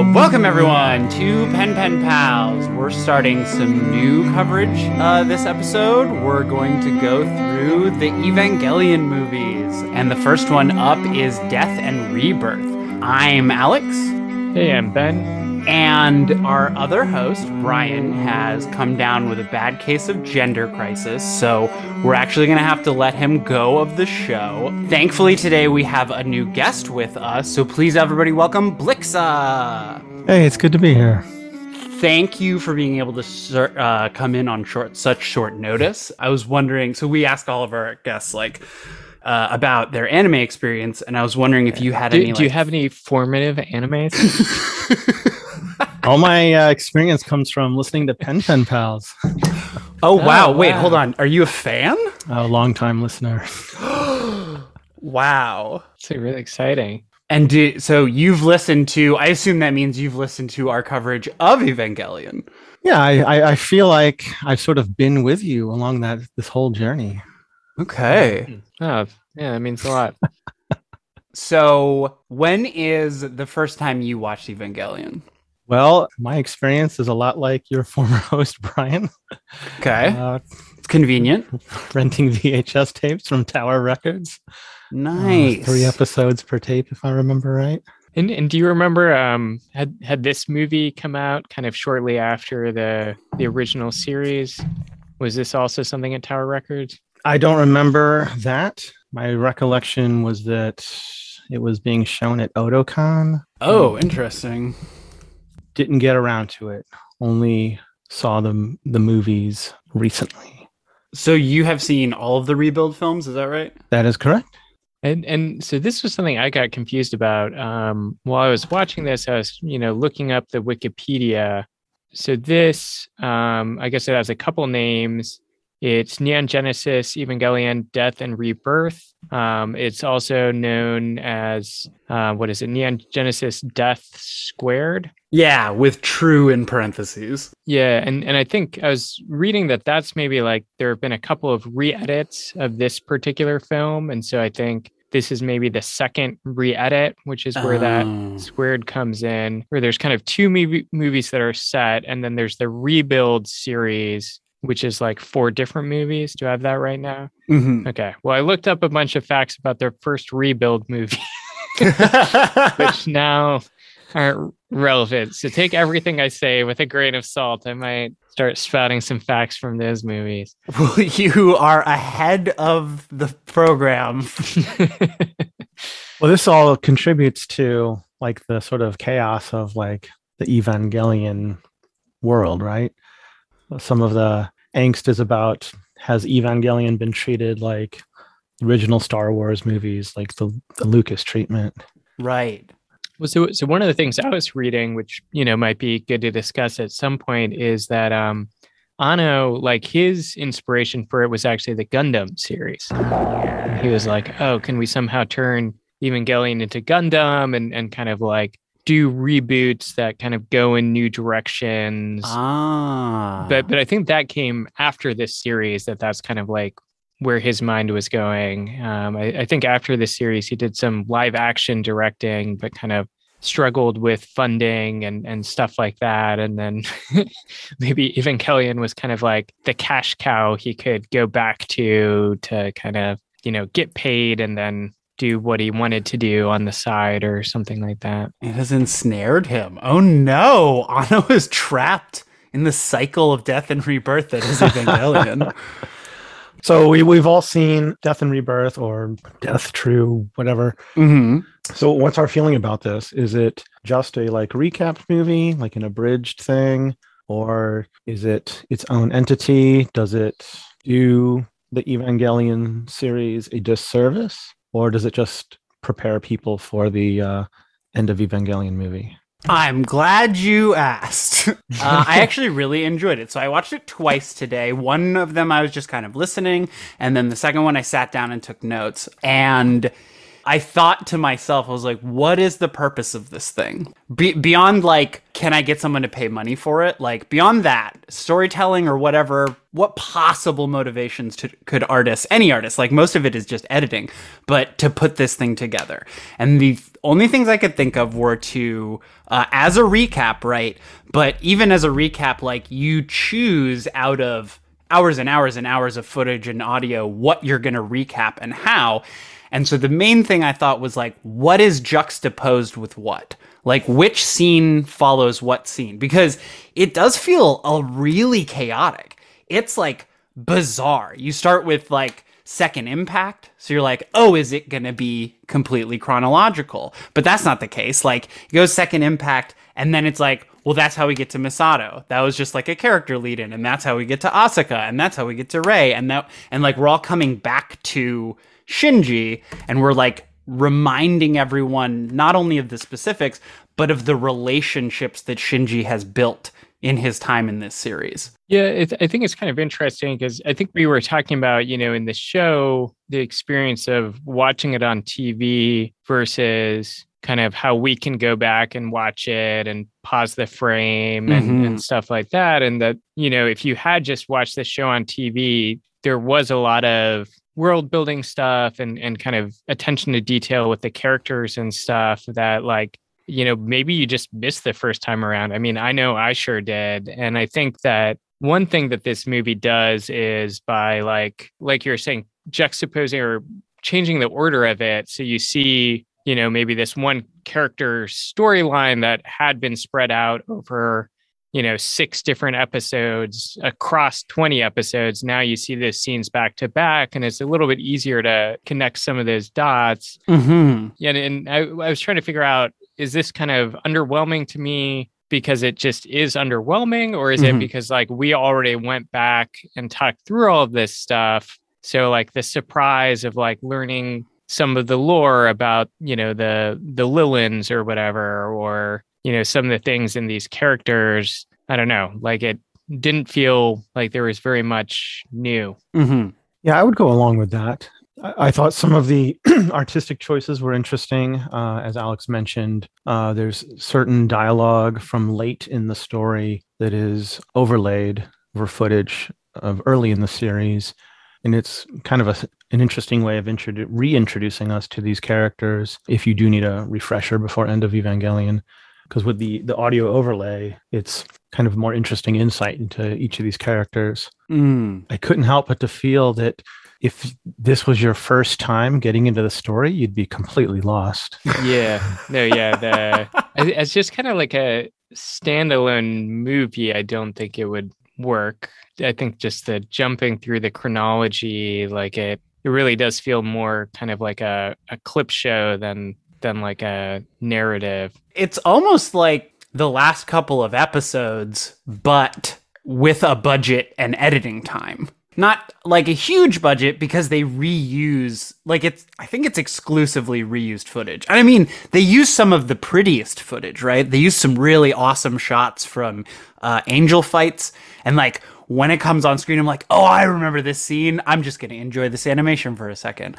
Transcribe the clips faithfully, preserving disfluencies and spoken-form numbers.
Uh, welcome everyone to Pen Pen Pals. We're starting some new coverage uh, this episode. We're going to go through the Evangelion movies. And the first one up is Death and Rebirth. I'm Alex. Hey, I'm Ben. And our other host, Brian, has come down with a bad case of gender crisis. So we're actually going to have to let him go of the show. Thankfully, today we have a new guest with us. So please, everybody, welcome Blixa. Hey, it's good to be here. Thank you for being able to uh, come in on short, such short notice. I was wondering, so we asked all of our guests, like, Uh, about their anime experience, and I was wondering if you had do, any. Do like... you have any formative animes? All my uh, experience comes from listening to Pen Pen Pals. Oh, oh wow! wow! Wait, hold on. Are you a fan? A long-time listener. Wow, it's really exciting. And do, so you've listened to. I assume that means you've listened to our coverage of Evangelion. Yeah, I, I, I feel like I've sort of been with you along that this whole journey. Okay. Oh, yeah, that means a lot. So, when is the first time you watched Evangelion? Well, my experience is a lot like your former host, Brian. Okay. Uh, it's convenient. Renting V H S tapes from Tower Records. Nice. Uh, three episodes per tape, if I remember right. And and do you remember, um, had, had this movie come out kind of shortly after the the original series? Was this also something at Tower Records? I don't remember that. My recollection was that it was being shown at Otakon. Oh, interesting. Didn't get around to it. Only saw the, the movies recently. So you have seen all of the Rebuild films, is that right? That is correct. And and so this was something I got confused about. Um, while I was watching this, I was, you know, looking up the Wikipedia. So this, um, I guess it has a couple names. It's Neon Genesis Evangelion Death and Rebirth. Um, it's also known as, uh, what is it? Neon Genesis Death Squared. Yeah, with true in parentheses. Yeah, and, and I think I was reading that that's maybe like there have been a couple of re-edits of this particular film. And so I think this is maybe the second re-edit, which is where oh. that squared comes in, where there's kind of two movie- movies that are set. And then there's the Rebuild series, which is like four different movies. Do I have that right now? Mm-hmm. Okay. Well, I looked up a bunch of facts about their first Rebuild movie, which now aren't relevant. So take everything I say with a grain of salt. I might start spouting some facts from those movies. Well, you are ahead of the program. Well, this all contributes to like the sort of chaos of like the Evangelion world, right? Some of the angst is about, has Evangelion been treated like original Star Wars movies, like the, the Lucas treatment? Right. Well, so, so one of the things I was reading, which, you know, might be good to discuss at some point, is that um, Anno, like his inspiration for it was actually the Gundam series. He was like, oh, can we somehow turn Evangelion into Gundam and, and kind of like do reboots that kind of go in new directions. Ah. But but I think that came after this series, that that's kind of like where his mind was going. Um, I, I think after this series, he did some live action directing, but kind of struggled with funding and, and stuff like that. And then maybe Evangelion was kind of like the cash cow he could go back to, to kind of, you know, get paid and then do what he wanted to do on the side or something like that. It has ensnared him. Oh no, Anno is trapped in the cycle of death and rebirth that is Evangelion. So we, we've all seen Death and Rebirth or Death True, whatever. Mm-hmm. So what's our feeling about this? Is it just a like recap movie, like an abridged thing? Or is it its own entity? Does it do the Evangelion series a disservice? Or does it just prepare people for the uh, end of Evangelion movie? I'm glad you asked. uh, I actually really enjoyed it. So I watched it twice today. One of them I was just kind of listening. And then the second one I sat down and took notes. And I thought to myself, I was like, what is the purpose of this thing? Be- beyond like, can I get someone to pay money for it? Like beyond that, storytelling or whatever, what possible motivations to, could artists, any artist, like most of it is just editing, but to put this thing together. And the only things I could think of were to, uh, as a recap, right? But even as a recap, like you choose out of hours and hours and hours of footage and audio what you're going to recap and how. And so the main thing I thought was like, what is juxtaposed with what? Like which scene follows what scene? Because it does feel a really chaotic. It's like bizarre. You start with like Second Impact. So you're like, oh, is it going to be completely chronological? But that's not the case. Like it goes Second Impact and then it's like, well, that's how we get to Misato. That was just like a character lead in. And that's how we get to Asuka. And that's how we get to Rei. And that, and like, we're all coming back to Shinji and we're like reminding everyone not only of the specifics, but of the relationships that Shinji has built in his time in this series. Yeah, it, I think it's kind of interesting because I think we were talking about, you know, in the show, the experience of watching it on T V versus kind of how we can go back and watch it and pause the frame and, mm-hmm. and stuff like that. And that, you know, if you had just watched the show on T V, there was a lot of world building stuff and, and kind of attention to detail with the characters and stuff that like, you know, maybe you just missed the first time around. I mean, I know I sure did. And I think that one thing that this movie does is by like, like you're saying, juxtaposing or changing the order of it. So you see, you know, maybe this one character storyline that had been spread out over, you know, six different episodes across twenty episodes. Now you see those scenes back to back and it's a little bit easier to connect some of those dots. Mm-hmm. Yeah, and I, I was trying to figure out, is this kind of underwhelming to me because it just is underwhelming, or is mm-hmm. it because like we already went back and talked through all of this stuff? So like the surprise of like learning some of the lore about, you know, the the Lilins or whatever, or, you know, some of the things in these characters, I don't know, like it didn't feel like there was very much new. Mm-hmm. Yeah, I would go along with that. I, I thought some of the artistic choices were interesting. Uh, as Alex mentioned, uh, there's certain dialogue from late in the story that is overlaid over footage of early in the series. And it's kind of a, an interesting way of introdu- reintroducing us to these characters if you do need a refresher before end of Evangelion. Because with the, the audio overlay, it's kind of more interesting insight into each of these characters. Mm. I couldn't help but to feel that if this was your first time getting into the story, you'd be completely lost. Yeah. No, yeah. The, it's just kind of like a standalone movie. I don't think it would work. I think just the jumping through the chronology, like it, it really does feel more kind of like a, a clip show than than like a narrative. It's almost like the last couple of episodes, but with a budget and editing time. Not like a huge budget because they reuse, like it's, I think it's exclusively reused footage. I mean, they use some of the prettiest footage, right? They use some really awesome shots from uh, angel fights. And like when it comes on screen, I'm like, oh, I remember this scene. I'm just going to enjoy this animation for a second.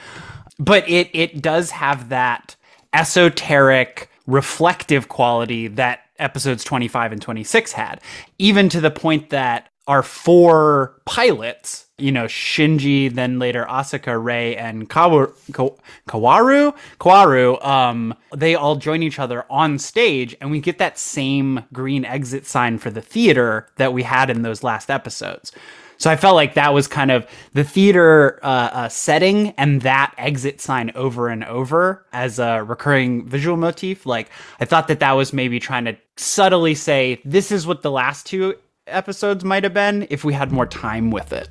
But it it does have that esoteric, reflective quality that episodes twenty-five and twenty-six had, even to the point that our four pilots, you know, Shinji, then later Asuka, Rei, and Kaworu, Kaworu, Kaworu, um, they all join each other on stage, and we get that same green exit sign for the theater that we had in those last episodes. So I felt like that was kind of the theater uh, uh, setting and that exit sign over and over as a recurring visual motif. Like I thought that that was maybe trying to subtly say, this is what the last two episodes might have been if we had more time with it.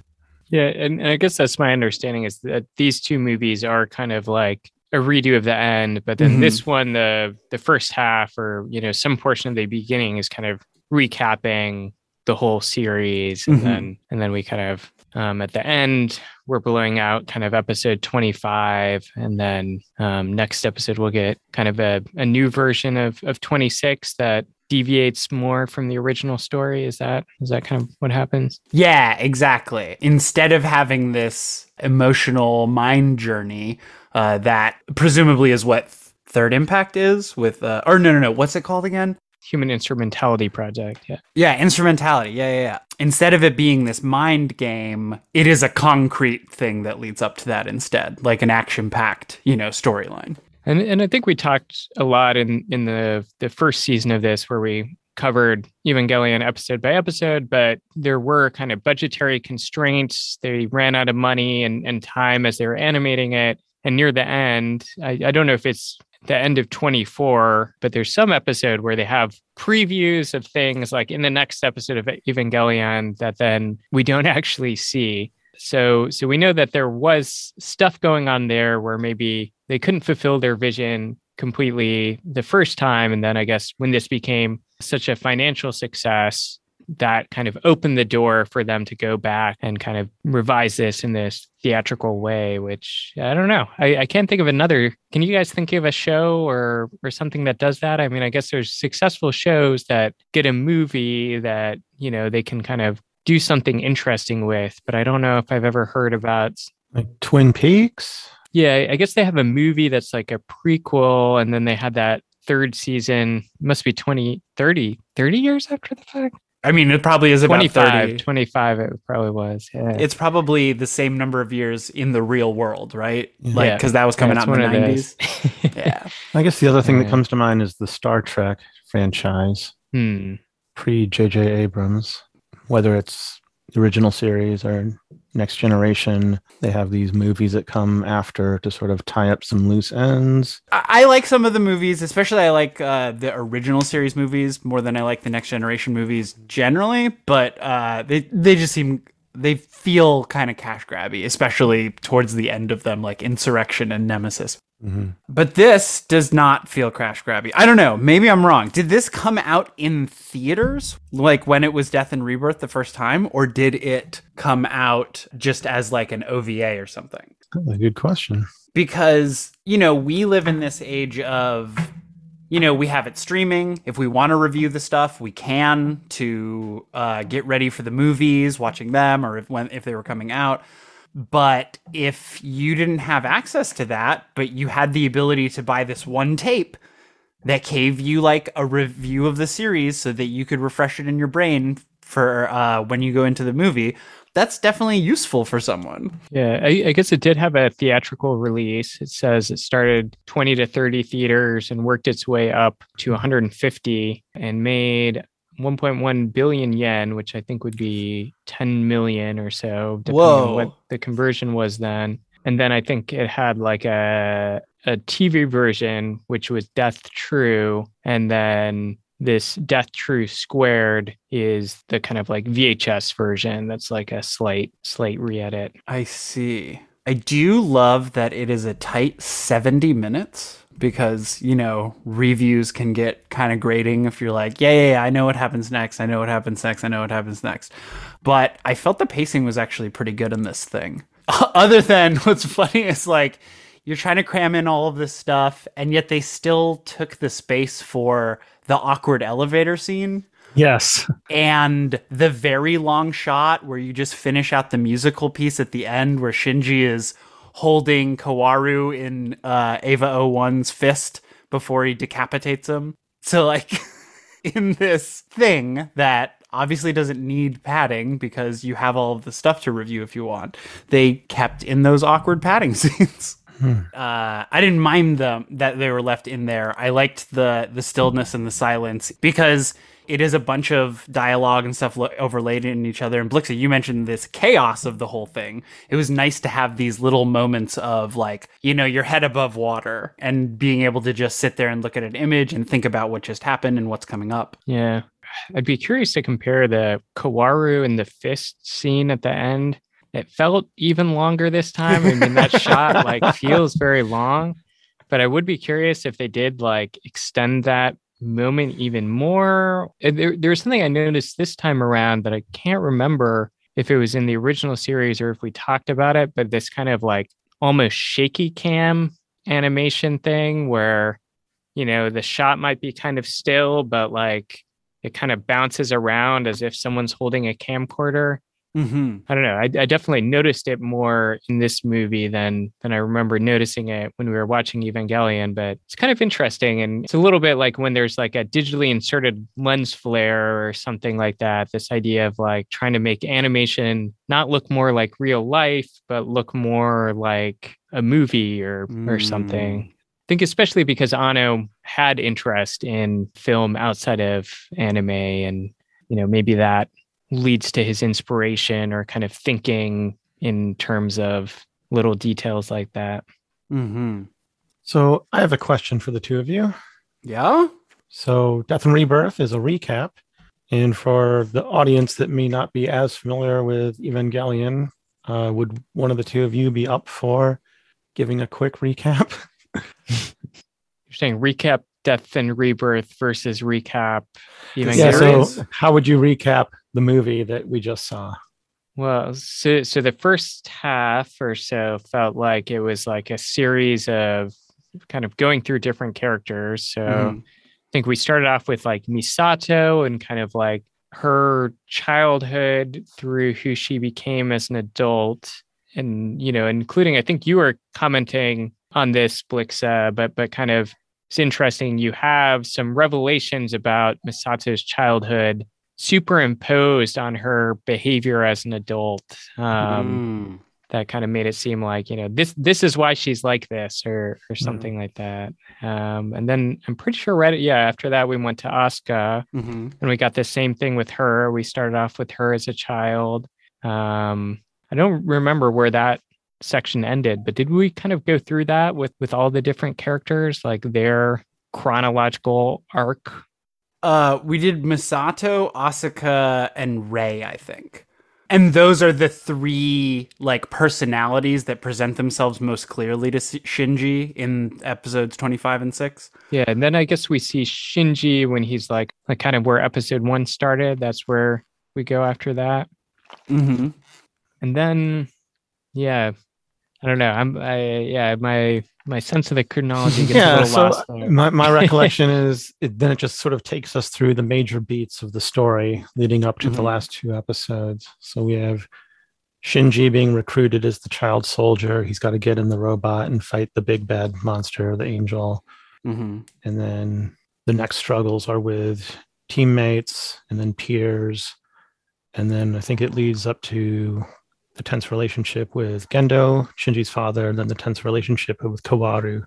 Yeah. And, and I guess that's my understanding, is that these two movies are kind of like a redo of the end. But then mm-hmm. this one, the the first half or, you know, some portion of the beginning is kind of recapping the whole series, and mm-hmm. then and then we kind of um at the end we're blowing out kind of episode twenty-five, and then um next episode we'll get kind of a, a new version of of twenty-six that deviates more from the original story. Is that is that kind of what happens? Yeah, exactly. Instead of having this emotional mind journey, uh, that presumably is what Third Impact is with, uh, or no, no, no, what's it called again? Human Instrumentality Project. Yeah. Yeah, Instrumentality. Yeah, yeah, yeah. Instead of it being this mind game, it is a concrete thing that leads up to that instead, like an action-packed, you know, storyline. And and I think we talked a lot in, in the, the first season of this where we covered Evangelion episode by episode, but there were kind of budgetary constraints. They ran out of money and, and time as they were animating it. And near the end, I, I don't know if it's the end of twenty-four, but there's some episode where they have previews of things like in the next episode of Evangelion that then we don't actually see. So so we know that there was stuff going on there where maybe they couldn't fulfill their vision completely the first time. And then I guess when this became such a financial success, that kind of opened the door for them to go back and kind of revise this in this theatrical way, which I don't know. I, I can't think of another. Can you guys think of a show or or something that does that? I mean, I guess there's successful shows that get a movie that, you know, they can kind of do something interesting with, but I don't know if I've ever heard about like Twin Peaks. Yeah, I guess they have a movie that's like a prequel, and then they had that third season, must be twenty, thirty, thirty years after the fact. I mean, it probably is about twenty-five, thirty. twenty-five, it probably was. Yeah. It's probably the same number of years in the real world, right? Like, because yeah. that was coming yeah, out in the nineties. Yeah. I guess the other thing yeah. that comes to mind is the Star Trek franchise, hmm. pre-J J Abrams, whether it's the original series or Next Generation. They have these movies that come after to sort of tie up some loose ends. I, I like some of the movies, especially I like uh, the original series movies more than I like the Next Generation movies generally, but uh, they, they just seem, they feel kind of cash grabby, especially towards the end of them, like Insurrection and Nemesis. Mm-hmm. But this does not feel cash grabby. I don't know. Maybe I'm wrong. Did this come out in theaters, like when it was Death and Rebirth the first time, or did it come out just as like an O V A or something? Oh, good question. Because, you know, we live in this age of, you know, we have it streaming. If we want to review the stuff, we can to uh, get ready for the movies, watching them, or if when if they were coming out. But if you didn't have access to that, but you had the ability to buy this one tape that gave you like a review of the series so that you could refresh it in your brain for uh, when you go into the movie, that's definitely useful for someone. Yeah, I, I guess it did have a theatrical release. It says it started twenty to thirty theaters and worked its way up to one hundred fifty and made one point one billion yen, which I think would be ten million or so, depending Whoa. on what the conversion was then. And then I think it had like a a T V version, which was Death True. And then this Death True Squared is the kind of like V H S version that's like a slight, slight re-edit. I see. I do love that it is a tight seventy minutes. Because, you know, reviews can get kind of grating if you're like, yeah, yeah, yeah, I know what happens next. I know what happens next. I know what happens next. But I felt the pacing was actually pretty good in this thing. Other than what's funny is like you're trying to cram in all of this stuff, and yet they still took the space for the awkward elevator scene. Yes. And the very long shot where you just finish out the musical piece at the end where Shinji is holding Kaworu in uh, Eva oh one's fist before he decapitates him. So, like, in this thing that obviously doesn't need padding because you have all of the stuff to review if you want, they kept in those awkward padding scenes. Hmm. Uh, I didn't mind them that they were left in there. I liked the the stillness and the silence because it is a bunch of dialogue and stuff lo- overlaid in each other. And Blixie, you mentioned this chaos of the whole thing. It was nice to have these little moments of like, you know, your head above water and being able to just sit there and look at an image and think about what just happened and what's coming up. Yeah. I'd be curious to compare the Kaworu and the fist scene at the end. It felt even longer this time. I mean, that shot like feels very long, but I would be curious if they did like extend that moment even more. There, there was something I noticed this time around that I can't remember if it was in the original series or if we talked about it, but this kind of like almost shaky cam animation thing where you know, the shot might be kind of still, but like it kind of bounces around as if someone's holding a camcorder. Mm-hmm. I don't know. I, I definitely noticed it more in this movie than than I remember noticing it when we were watching Evangelion, but it's kind of interesting. And it's a little bit like when there's like a digitally inserted lens flare or something like that, this idea of like trying to make animation not look more like real life, but look more like a movie or mm. or something. I think especially because Anno had interest in film outside of anime, and, you know, maybe that leads to his inspiration or kind of thinking in terms of little details like that. Mm-hmm. So I have a question for the two of you. Yeah. So Death and Rebirth is a recap. And for the audience that may not be as familiar with Evangelion, uh, would one of the two of you be up for giving a quick recap? You're saying recap Death and Rebirth versus recap Evangelion. Yeah, so how would you recap the movie that we just saw? Well, so, so the first half or so felt like it was like a series of kind of going through different characters. So mm-hmm. I think we started off with like Misato and kind of like her childhood through who she became as an adult. And, you know, including, I think you were commenting on this, Blixa, but but kind of it's interesting. You have some revelations about Misato's childhood superimposed on her behavior as an adult. Um, mm. That kind of made it seem like, you know, this this is why she's like this, or or something mm. like that. Um, and then I'm pretty sure right, yeah, after that we went to Asuka, mm-hmm. and we got the same thing with her. We started off with her as a child. Um, I don't remember where that section ended, but did we kind of go through that with with all the different characters, like their chronological arc? Uh we did Misato, Asuka, and Rei, I think, and those are the three like personalities that present themselves most clearly to Shinji in episodes twenty-five and six. Yeah, and then I guess we see Shinji when he's like like kind of where episode one started. That's where we go after that. Mm-hmm. And then yeah, I don't know. I'm, I, yeah, my, my sense of the chronology gets yeah, a little so lost. My, my recollection is it, then it just sort of takes us through the major beats of the story leading up to mm-hmm. the last two episodes. So we have Shinji being recruited as the child soldier. He's got to get in the robot and fight the big bad monster, the angel. Mm-hmm. And then the next struggles are with teammates and then peers. And then I think it leads up to the tense relationship with Gendo, Shinji's father, and then the tense relationship with Kaworu.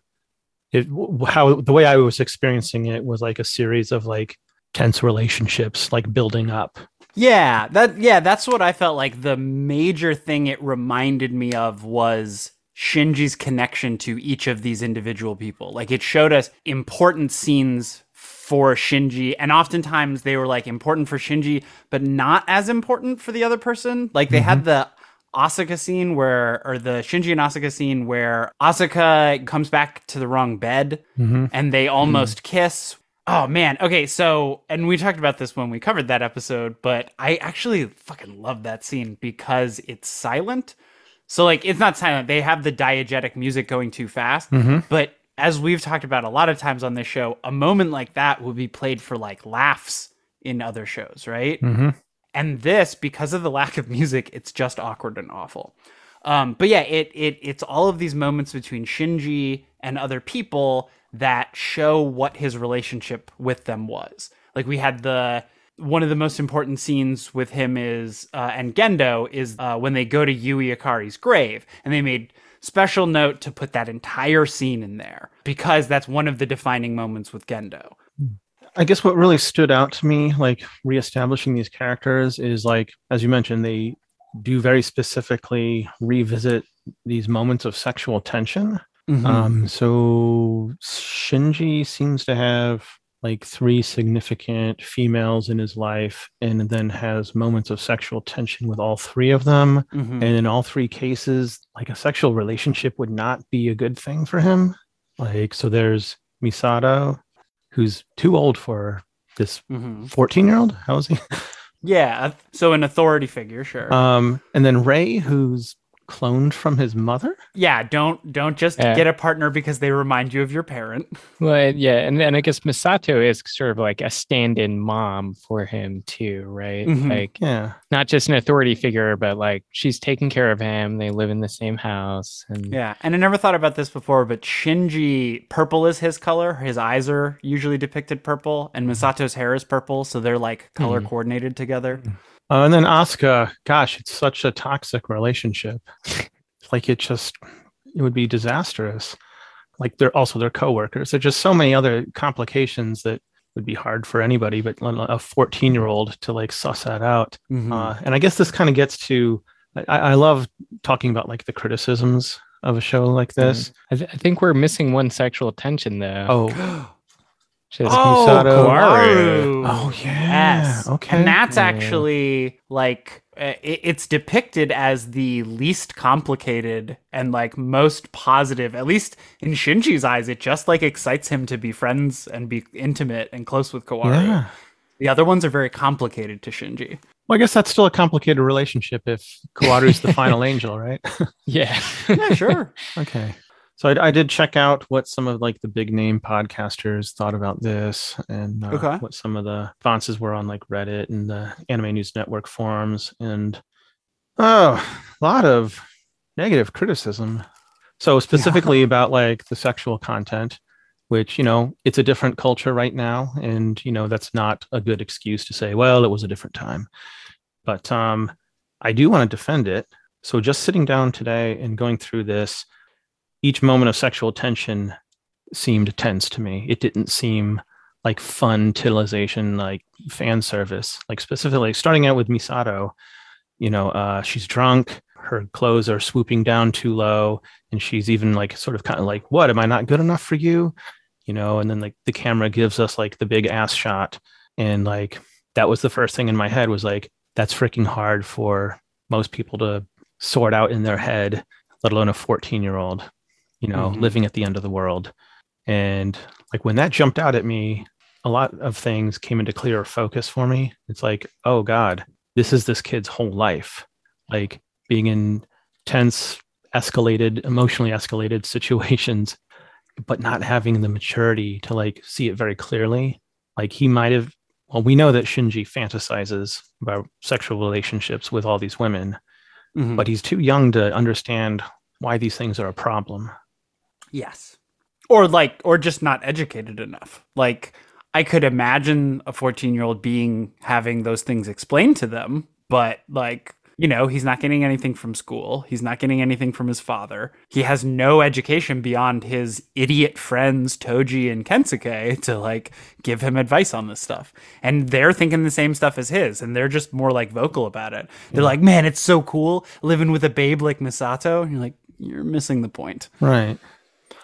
It, how the way I was experiencing it was like a series of like tense relationships, like building up. Yeah, that yeah, that's what I felt like. The major thing it reminded me of was Shinji's connection to each of these individual people. Like it showed us important scenes for Shinji, and oftentimes they were like important for Shinji, but not as important for the other person. Like they mm-hmm. had the Asuka scene where, or the Shinji and Asuka scene where Asuka comes back to the wrong bed mm-hmm. and they almost mm-hmm. kiss. Oh man. Okay. So, and we talked about this when we covered that episode, but I actually fucking love that scene because it's silent. So like, it's not silent. They have the diegetic music going too fast, mm-hmm. but as we've talked about a lot of times on this show, a moment like that will be played for like laughs in other shows. Right. Mm-hmm. And this, because of the lack of music, it's just awkward and awful. Um, but yeah, it it it's all of these moments between Shinji and other people that show what his relationship with them was. Like we had the one of the most important scenes with him is uh, and Gendo is uh, when they go to Yui Ikari's grave, and they made special note to put that entire scene in there because that's one of the defining moments with Gendo. Mm. I guess what really stood out to me, like reestablishing these characters, is like, as you mentioned, they do very specifically revisit these moments of sexual tension. Mm-hmm. Um, so Shinji seems to have like three significant females in his life, and then has moments of sexual tension with all three of them. Mm-hmm. And in all three cases, like a sexual relationship would not be a good thing for him. Like, so there's Misato, who's too old for this mm-hmm. fourteen-year-old. How is he? Yeah, so an authority figure, sure. Um, and then Rei, who's cloned from his mother? Yeah, don't don't just yeah. get a partner because they remind you of your parent. Well, yeah, and then I guess Misato is sort of like a stand-in mom for him too, right? Mm-hmm. Like, yeah, not just an authority figure, but like she's taking care of him. They live in the same house, and yeah. And I never thought about this before, but Shinji, purple is his color. His eyes are usually depicted purple, and Misato's hair is purple, so they're like color mm. coordinated together. Mm. Uh, and then Asuka, gosh, it's such a toxic relationship. Like it just, it would be disastrous. Like they're also their coworkers. There's just so many other complications that would be hard for anybody, but a fourteen-year-old to like suss that out. Mm-hmm. Uh, and I guess this kind of gets to, I, I love talking about like the criticisms of a show like this. Mm. I, th- I think we're missing one sexual tension though. Oh. She has oh, Misato. Kaworu. Oh, yeah. Yes. Okay. And that's yeah. actually like, it, it's depicted as the least complicated and like most positive, at least in Shinji's eyes. It just like excites him to be friends and be intimate and close with Kaworu. Yeah. The other ones are very complicated to Shinji. Well, I guess that's still a complicated relationship if Kaworu's the final angel, right? Yeah. Yeah, sure. Okay. So I, I did check out what some of like the big name podcasters thought about this, and uh, okay. what some of the responses were on like Reddit and the Anime News Network forums, and oh, a lot of negative criticism. So specifically yeah. about like the sexual content, which, you know, it's a different culture right now. And, you know, that's not a good excuse to say, well, it was a different time, but um, I do want to defend it. So just sitting down today and going through this, each moment of sexual tension seemed tense to me. It didn't seem like fun titillization, like fan service, like specifically starting out with Misato, you know, uh, she's drunk, her clothes are swooping down too low. And she's even like, sort of kind of like, what, am I not good enough for you? You know? And then like the camera gives us like the big ass shot. And like, that was the first thing in my head was like, that's freaking hard for most people to sort out in their head, let alone a fourteen year old. You know, mm-hmm. living at the end of the world. And like when that jumped out at me, a lot of things came into clearer focus for me. It's like, oh God, this is this kid's whole life. Like being in tense, escalated, emotionally escalated situations, but not having the maturity to like see it very clearly. Like he might have, well, we know that Shinji fantasizes about sexual relationships with all these women, mm-hmm. but he's too young to understand why these things are a problem. Yes. Or like, or just not educated enough. Like I could imagine a fourteen year old being, having those things explained to them, but like, you know, he's not getting anything from school. He's not getting anything from his father. He has no education beyond his idiot friends, Toji and Kensuke, to like give him advice on this stuff. And they're thinking the same stuff as his. And they're just more like vocal about it. They're yeah. like, man, it's so cool living with a babe like Misato. And you're like, you're missing the point. Right.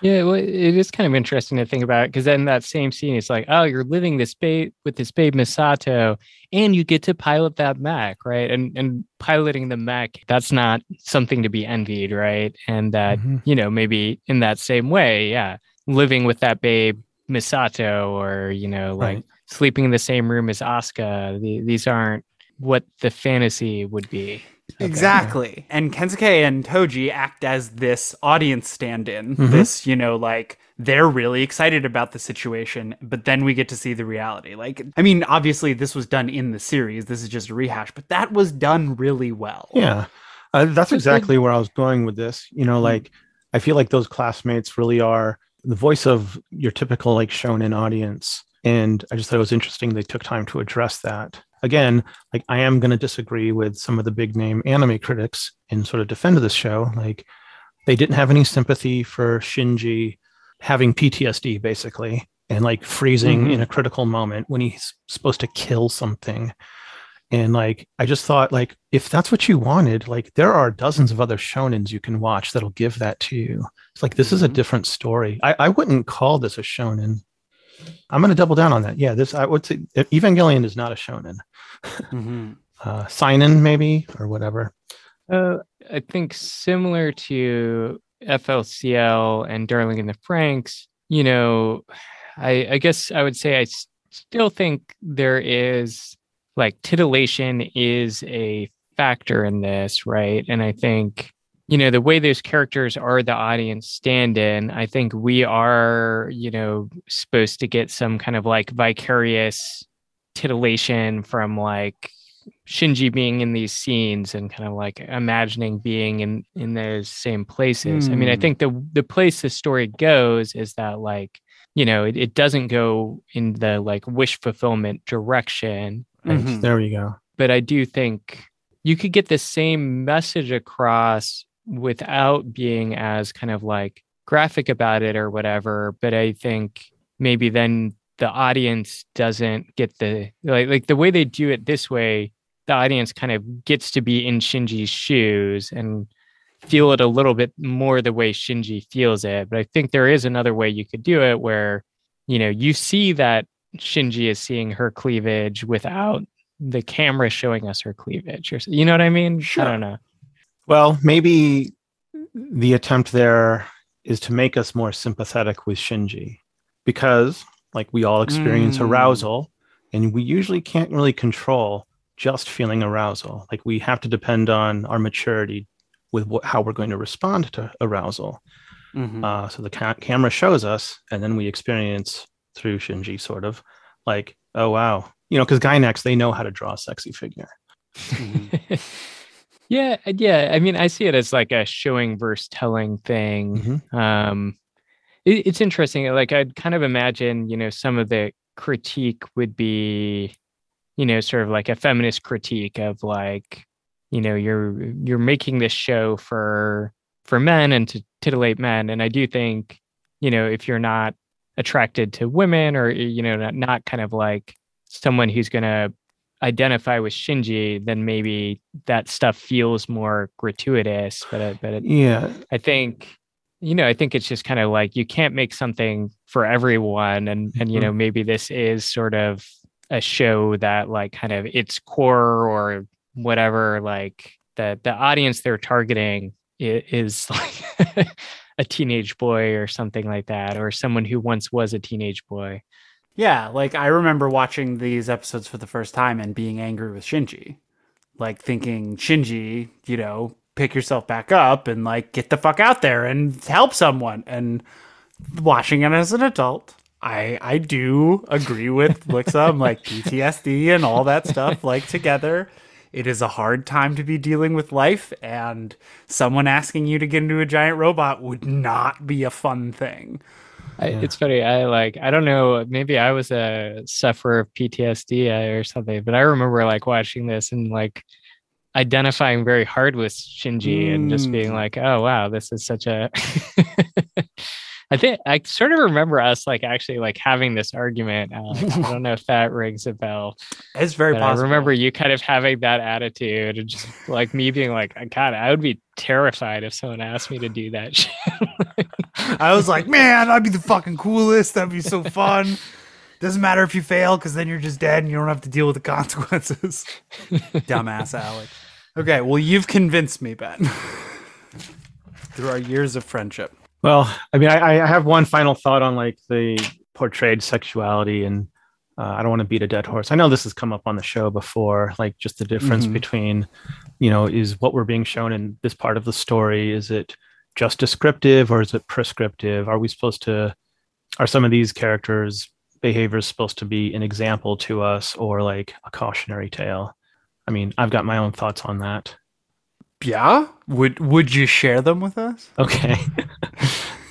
Yeah, well, it is kind of interesting to think about, because then that same scene is like, oh, you're living this babe with this babe Misato, and you get to pilot that mech, right? And and piloting the mech, that's not something to be envied, right? And that, mm-hmm. you know, maybe in that same way, yeah, living with that babe Misato, or, you know, like right. sleeping in the same room as Asuka, the, these aren't what the fantasy would be. Okay. Exactly. And Kensuke and Toji act as this audience stand-in, mm-hmm. this, you know, like they're really excited about the situation, but then we get to see the reality. Like, I mean, obviously this was done in the series. This is just a rehash, but that was done really well. Yeah, uh, that's exactly where I was going with this. You know, like mm-hmm. I feel like those classmates really are the voice of your typical like shonen audience. And I just thought it was interesting they took time to address that. Again, like I am going to disagree with some of the big name anime critics and sort of defend this show. Like they didn't have any sympathy for Shinji having P T S D basically, and like freezing mm-hmm. in a critical moment when he's supposed to kill something. And like, I just thought like, if that's what you wanted, like there are dozens of other shonens you can watch that'll give that to you. It's like, this mm-hmm. is a different story. I, I wouldn't call this a shonen. I'm going to double down on that. Yeah, this I would say Evangelion is not a shonen. Mm-hmm. uh, seinen maybe or whatever. Uh, I think similar to F L C L and Darling in the Franxx, you know, I, I guess I would say I s- still think there is like titillation is a factor in this, right? And I think you know, the way those characters are the audience stand-in, I think we are, you know, supposed to get some kind of like vicarious titillation from like Shinji being in these scenes and kind of like imagining being in, in those same places. Mm. I mean, I think the the place the story goes is that like, you know, it, it doesn't go in the like wish fulfillment direction. Mm-hmm. There we go. But I do think you could get the same message across without being as kind of like graphic about it or whatever. But I think maybe then the audience doesn't get the, like, like the way they do it this way, the audience kind of gets to be in Shinji's shoes and feel it a little bit more the way Shinji feels it. But I think there is another way you could do it where, you know, you see that Shinji is seeing her cleavage without the camera showing us her cleavage. Or, you know what I mean? Sure. I don't know. Well, maybe the attempt there is to make us more sympathetic with Shinji, because like we all experience mm. arousal, and we usually can't really control just feeling arousal. Like we have to depend on our maturity with wh- how we're going to respond to arousal. Mm-hmm. Uh, so the ca- camera shows us, and then we experience through Shinji sort of like, oh, wow. You know, because Gainax, they know how to draw a sexy figure. Mm-hmm. yeah. Yeah. I mean, I see it as like a showing versus telling thing. Mm-hmm. Um, it, it's interesting. Like I'd kind of imagine, you know, some of the critique would be, you know, sort of like a feminist critique of like, you know, you're, you're making this show for, for men and to titillate men. And I do think, you know, if you're not attracted to women or, you know, not, not kind of like someone who's going to identify with Shinji, then maybe that stuff feels more gratuitous. But, I, but it, yeah, I think, you know, I think it's just kind of like, you can't make something for everyone. And, and, you mm-hmm. know, maybe this is sort of a show that like kind of its core or whatever, like the, the audience they're targeting is like a teenage boy or something like that, or someone who once was a teenage boy. Yeah, like I remember watching these episodes for the first time and being angry with Shinji, like thinking, Shinji, you know, pick yourself back up and like get the fuck out there and help someone. And watching it as an adult, I I do agree with Blixa, like P T S D and all that stuff, like together. It is a hard time to be dealing with life, and someone asking you to get into a giant robot would not be a fun thing. I, yeah. It's funny. I like, I don't know, maybe I was a sufferer of P T S D or something, but I remember like watching this and like identifying very hard with Shinji mm. and just being like, oh, wow, this is such a, I think I sort of remember us like actually like having this argument. Uh, I don't know if that rings a bell. It's very possible. I remember you kind of having that attitude and just like me being like, God, I would be terrified if someone asked me to do that shit. I was like, man, I'd be the fucking coolest. That'd be so fun. Doesn't matter if you fail, because then you're just dead and you don't have to deal with the consequences. Dumbass Alec. Okay, well, you've convinced me, Ben. Through our years of friendship. Well, I mean, I, I have one final thought on like the portrayed sexuality, and uh, I don't want to beat a dead horse. I know this has come up on the show before, like just the difference mm-hmm. between, you know, is what we're being shown in this part of the story, is it just descriptive or is it prescriptive? Are we supposed to, are some of these characters' behaviors supposed to be an example to us or like a cautionary tale? I mean, I've got my own thoughts on that. Yeah. Would, would you share them with us? Okay.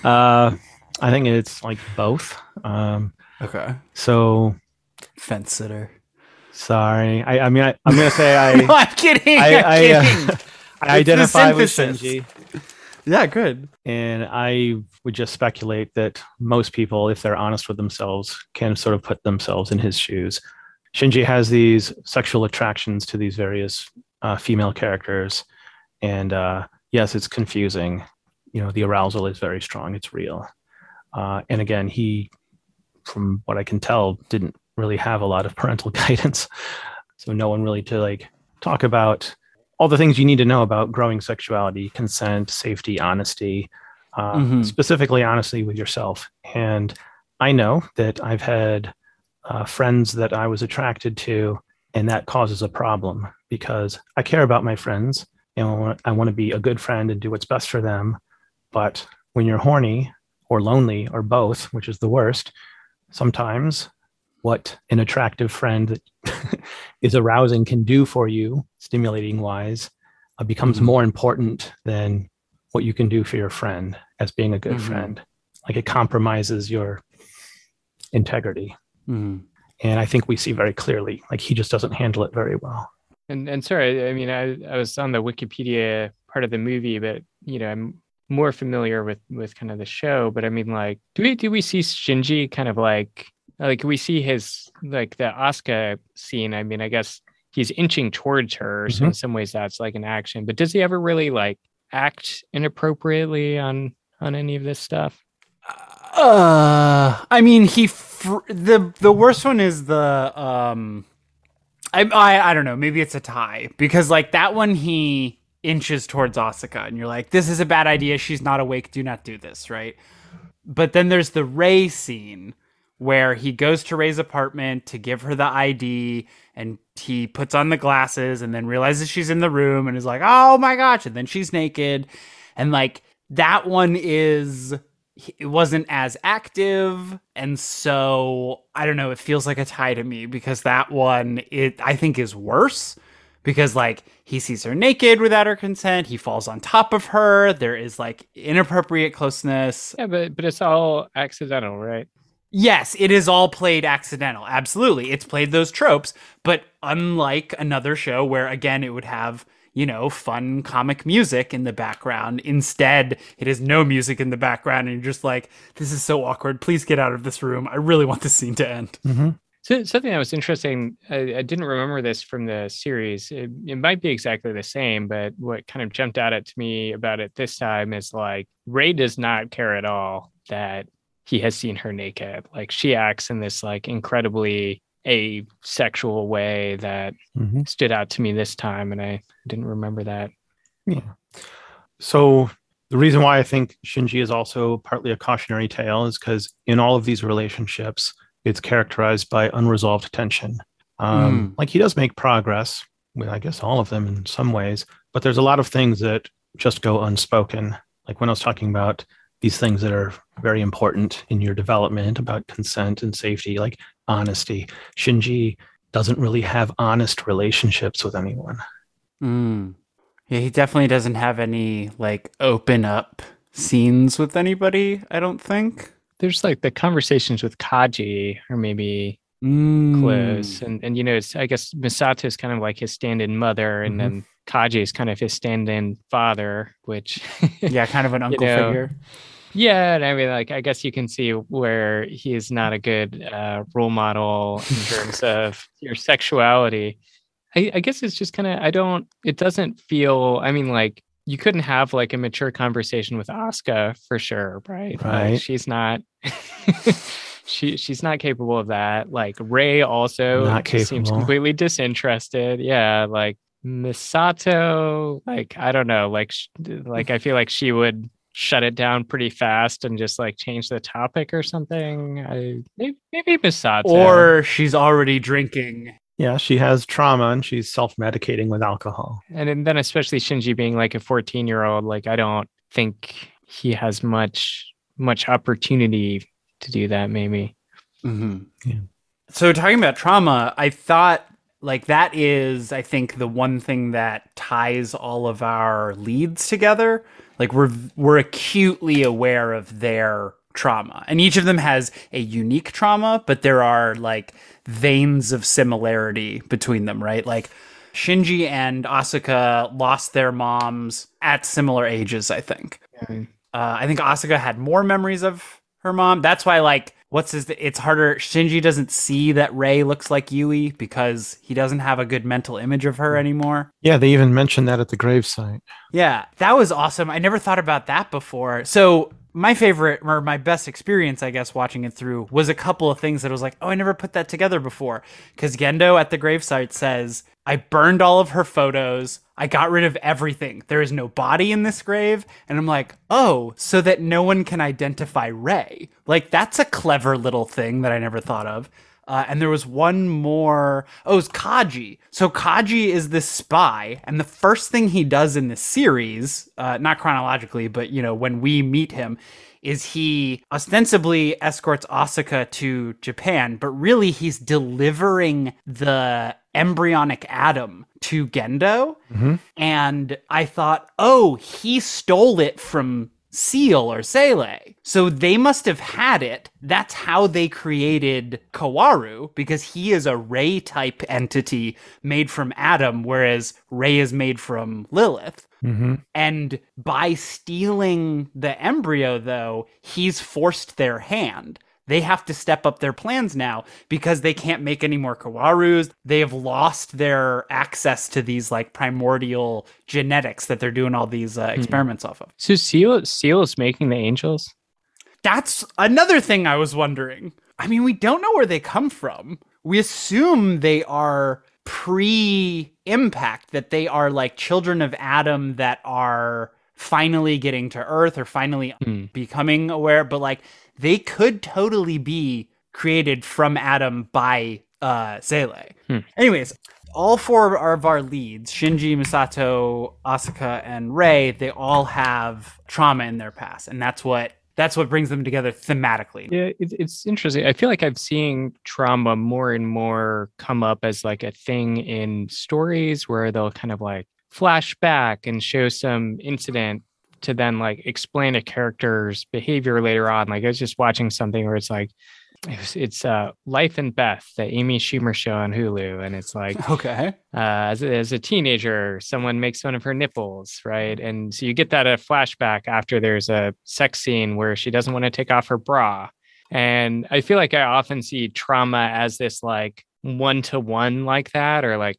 uh, I think it's like both. Um, okay. So. Fence sitter. Sorry. I, I mean, I, I'm going to say I, no, I'm kidding. I, I'm I, kidding. Uh, I identify with Shinji. Yeah, good. And I would just speculate that most people, if they're honest with themselves, can sort of put themselves in his shoes. Shinji has these sexual attractions to these various uh, female characters. And uh, yes, it's confusing. You know, the arousal is very strong. It's real. Uh, and again, he, from what I can tell, didn't really have a lot of parental guidance. So no one really to like talk about all the things you need to know about growing sexuality, consent, safety, honesty, uh, mm-hmm. specifically honesty with yourself. And I know that I've had uh, friends that I was attracted to, and that causes a problem because I care about my friends you know, I want to be a good friend and do what's best for them. But when you're horny or lonely or both, which is the worst, sometimes what an attractive friend that is arousing can do for you, stimulating wise, uh, becomes mm-hmm. more important than what you can do for your friend as being a good mm-hmm. friend. Like it compromises your integrity. Mm-hmm. And I think we see very clearly, like he just doesn't handle it very well. And and sorry, I mean, I, I was on the Wikipedia part of the movie, but, you know, I'm more familiar with, with kind of the show. But I mean, like, do we do we see Shinji kind of like, like we see his, like the Asuka scene. I mean, I guess he's inching towards her. Mm-hmm. So in some ways that's like an action. But does he ever really like act inappropriately on, on any of this stuff? Uh, I mean, he fr- the the worst one is the um, I, I I don't know. Maybe it's a tie because like that one he inches towards Asuka, and you're like, this is a bad idea. She's not awake. Do not do this, right? But then there's the Rei scene where he goes to Rei's apartment to give her the I D, and he puts on the glasses, and then realizes she's in the room, and is like, oh my gosh, and then she's naked, and like that one is. It wasn't as active, and so I don't know, it feels like a tie to me because that one it I think is worse because like he sees her naked without her consent, he falls on top of her, there is like inappropriate closeness. Yeah, but but it's all accidental, right? Yes, it is all played accidental. Absolutely. It's played those tropes, but unlike another show where again it would have you know, fun comic music in the background. Instead, it is no music in the background. And you're just like, this is so awkward. Please get out of this room. I really want this scene to end. Mm-hmm. So something that was interesting, I, I didn't remember this from the series. It, it might be exactly the same, but what kind of jumped out at to me about it this time is like, Rei does not care at all that he has seen her naked. Like she acts in this like incredibly a sexual way that mm-hmm. stood out to me this time, and I didn't remember that. Yeah. So the reason why I think Shinji is also partly a cautionary tale is because in all of these relationships, it's characterized by unresolved tension. Um, mm. Like he does make progress with, I guess, all of them in some ways, but there's a lot of things that just go unspoken. Like when I was talking about these things that are very important in your development about consent and safety, like honesty. Shinji doesn't really have honest relationships with anyone. Mm. Yeah, he definitely doesn't have any like open up scenes with anybody, I don't think. There's like the conversations with Kaji or maybe mm. close. And, and you know, it's, I guess Misato is kind of like his stand-in mother and mm-hmm. then Kaji is kind of his stand-in father, which... yeah, kind of an uncle you know, figure. Yeah, and I mean, like, I guess you can see where he is not a good uh, role model in terms of your sexuality. I, I guess it's just kind of, I don't, it doesn't feel, I mean, like, you couldn't have, like, a mature conversation with Asuka, for sure, right? Right. Like, she's not... She she's not capable of that. Like, Rei also like, seems completely disinterested. Yeah, like, Misato, like I don't know, like like I feel like she would shut it down pretty fast and just like change the topic or something. I maybe, maybe Misato, or she's already drinking. Yeah, she has trauma and she's self-medicating with alcohol. And, and then especially Shinji being like a fourteen-year-old, like I don't think he has much much opportunity to do that. Maybe. Mm-hmm. Yeah. So talking about trauma, I thought. Like that is, I think, the one thing that ties all of our leads together. Like we're we're acutely aware of their trauma, and each of them has a unique trauma, but there are like veins of similarity between them, right? Like Shinji and Asuka lost their moms at similar ages, I think. Yeah. Uh, I think Asuka had more memories of her mom. That's why, like. What's his? It's harder. Shinji doesn't see that Rei looks like Yui because he doesn't have a good mental image of her anymore. Yeah, they even mentioned that at the gravesite. Yeah, that was awesome. I never thought about that before. So my favorite or my best experience, I guess, watching it through was a couple of things that I was like, oh, I never put that together before. Because Gendo at the gravesite says, I burned all of her photos. I got rid of everything. There is no body in this grave. And I'm like, oh, so that no one can identify Rei. Like, that's a clever little thing that I never thought of. Uh, and there was one more. Oh, it was Kaji. So Kaji is this spy. And the first thing he does in the series, uh, not chronologically, but, you know, when we meet him, is he ostensibly escorts Asuka to Japan, but really he's delivering the embryonic Adam to Gendo. Mm-hmm. And I thought, oh, he stole it from Seele or Seele. So they must have had it. That's how they created Kaworu, because he is a Rei type entity made from Adam, whereas Rei is made from Lilith. Mm-hmm. And by stealing the embryo, though, he's forced their hand. They have to step up their plans now because they can't make any more Kawarus. They have lost their access to these like primordial genetics that they're doing all these uh, experiments mm-hmm. off of. So Seele, Seele is making the angels? That's another thing I was wondering. I mean, we don't know where they come from. We assume they are pre-impact, that they are like children of Adam that are finally getting to Earth or finally mm. becoming aware, but like, they could totally be created from Adam by uh, Seele. Hmm. Anyways, all four of our leads, Shinji, Misato, Asuka, and Rei, they all have trauma in their past. And that's what that's what brings them together thematically. Yeah, it, it's interesting. I feel like I'm seeing trauma more and more come up as like a thing in stories where they'll kind of like flash back and show some incident to then like explain a character's behavior later on. Like I was just watching something where it's like, it's, it's uh, Life and Beth, the Amy Schumer show on Hulu. And it's like, okay, uh, as, as a teenager, someone makes fun of her nipples, right? And so you get that a flashback after there's a sex scene where she doesn't want to take off her bra. And I feel like I often see trauma as this like one-to-one like that, or like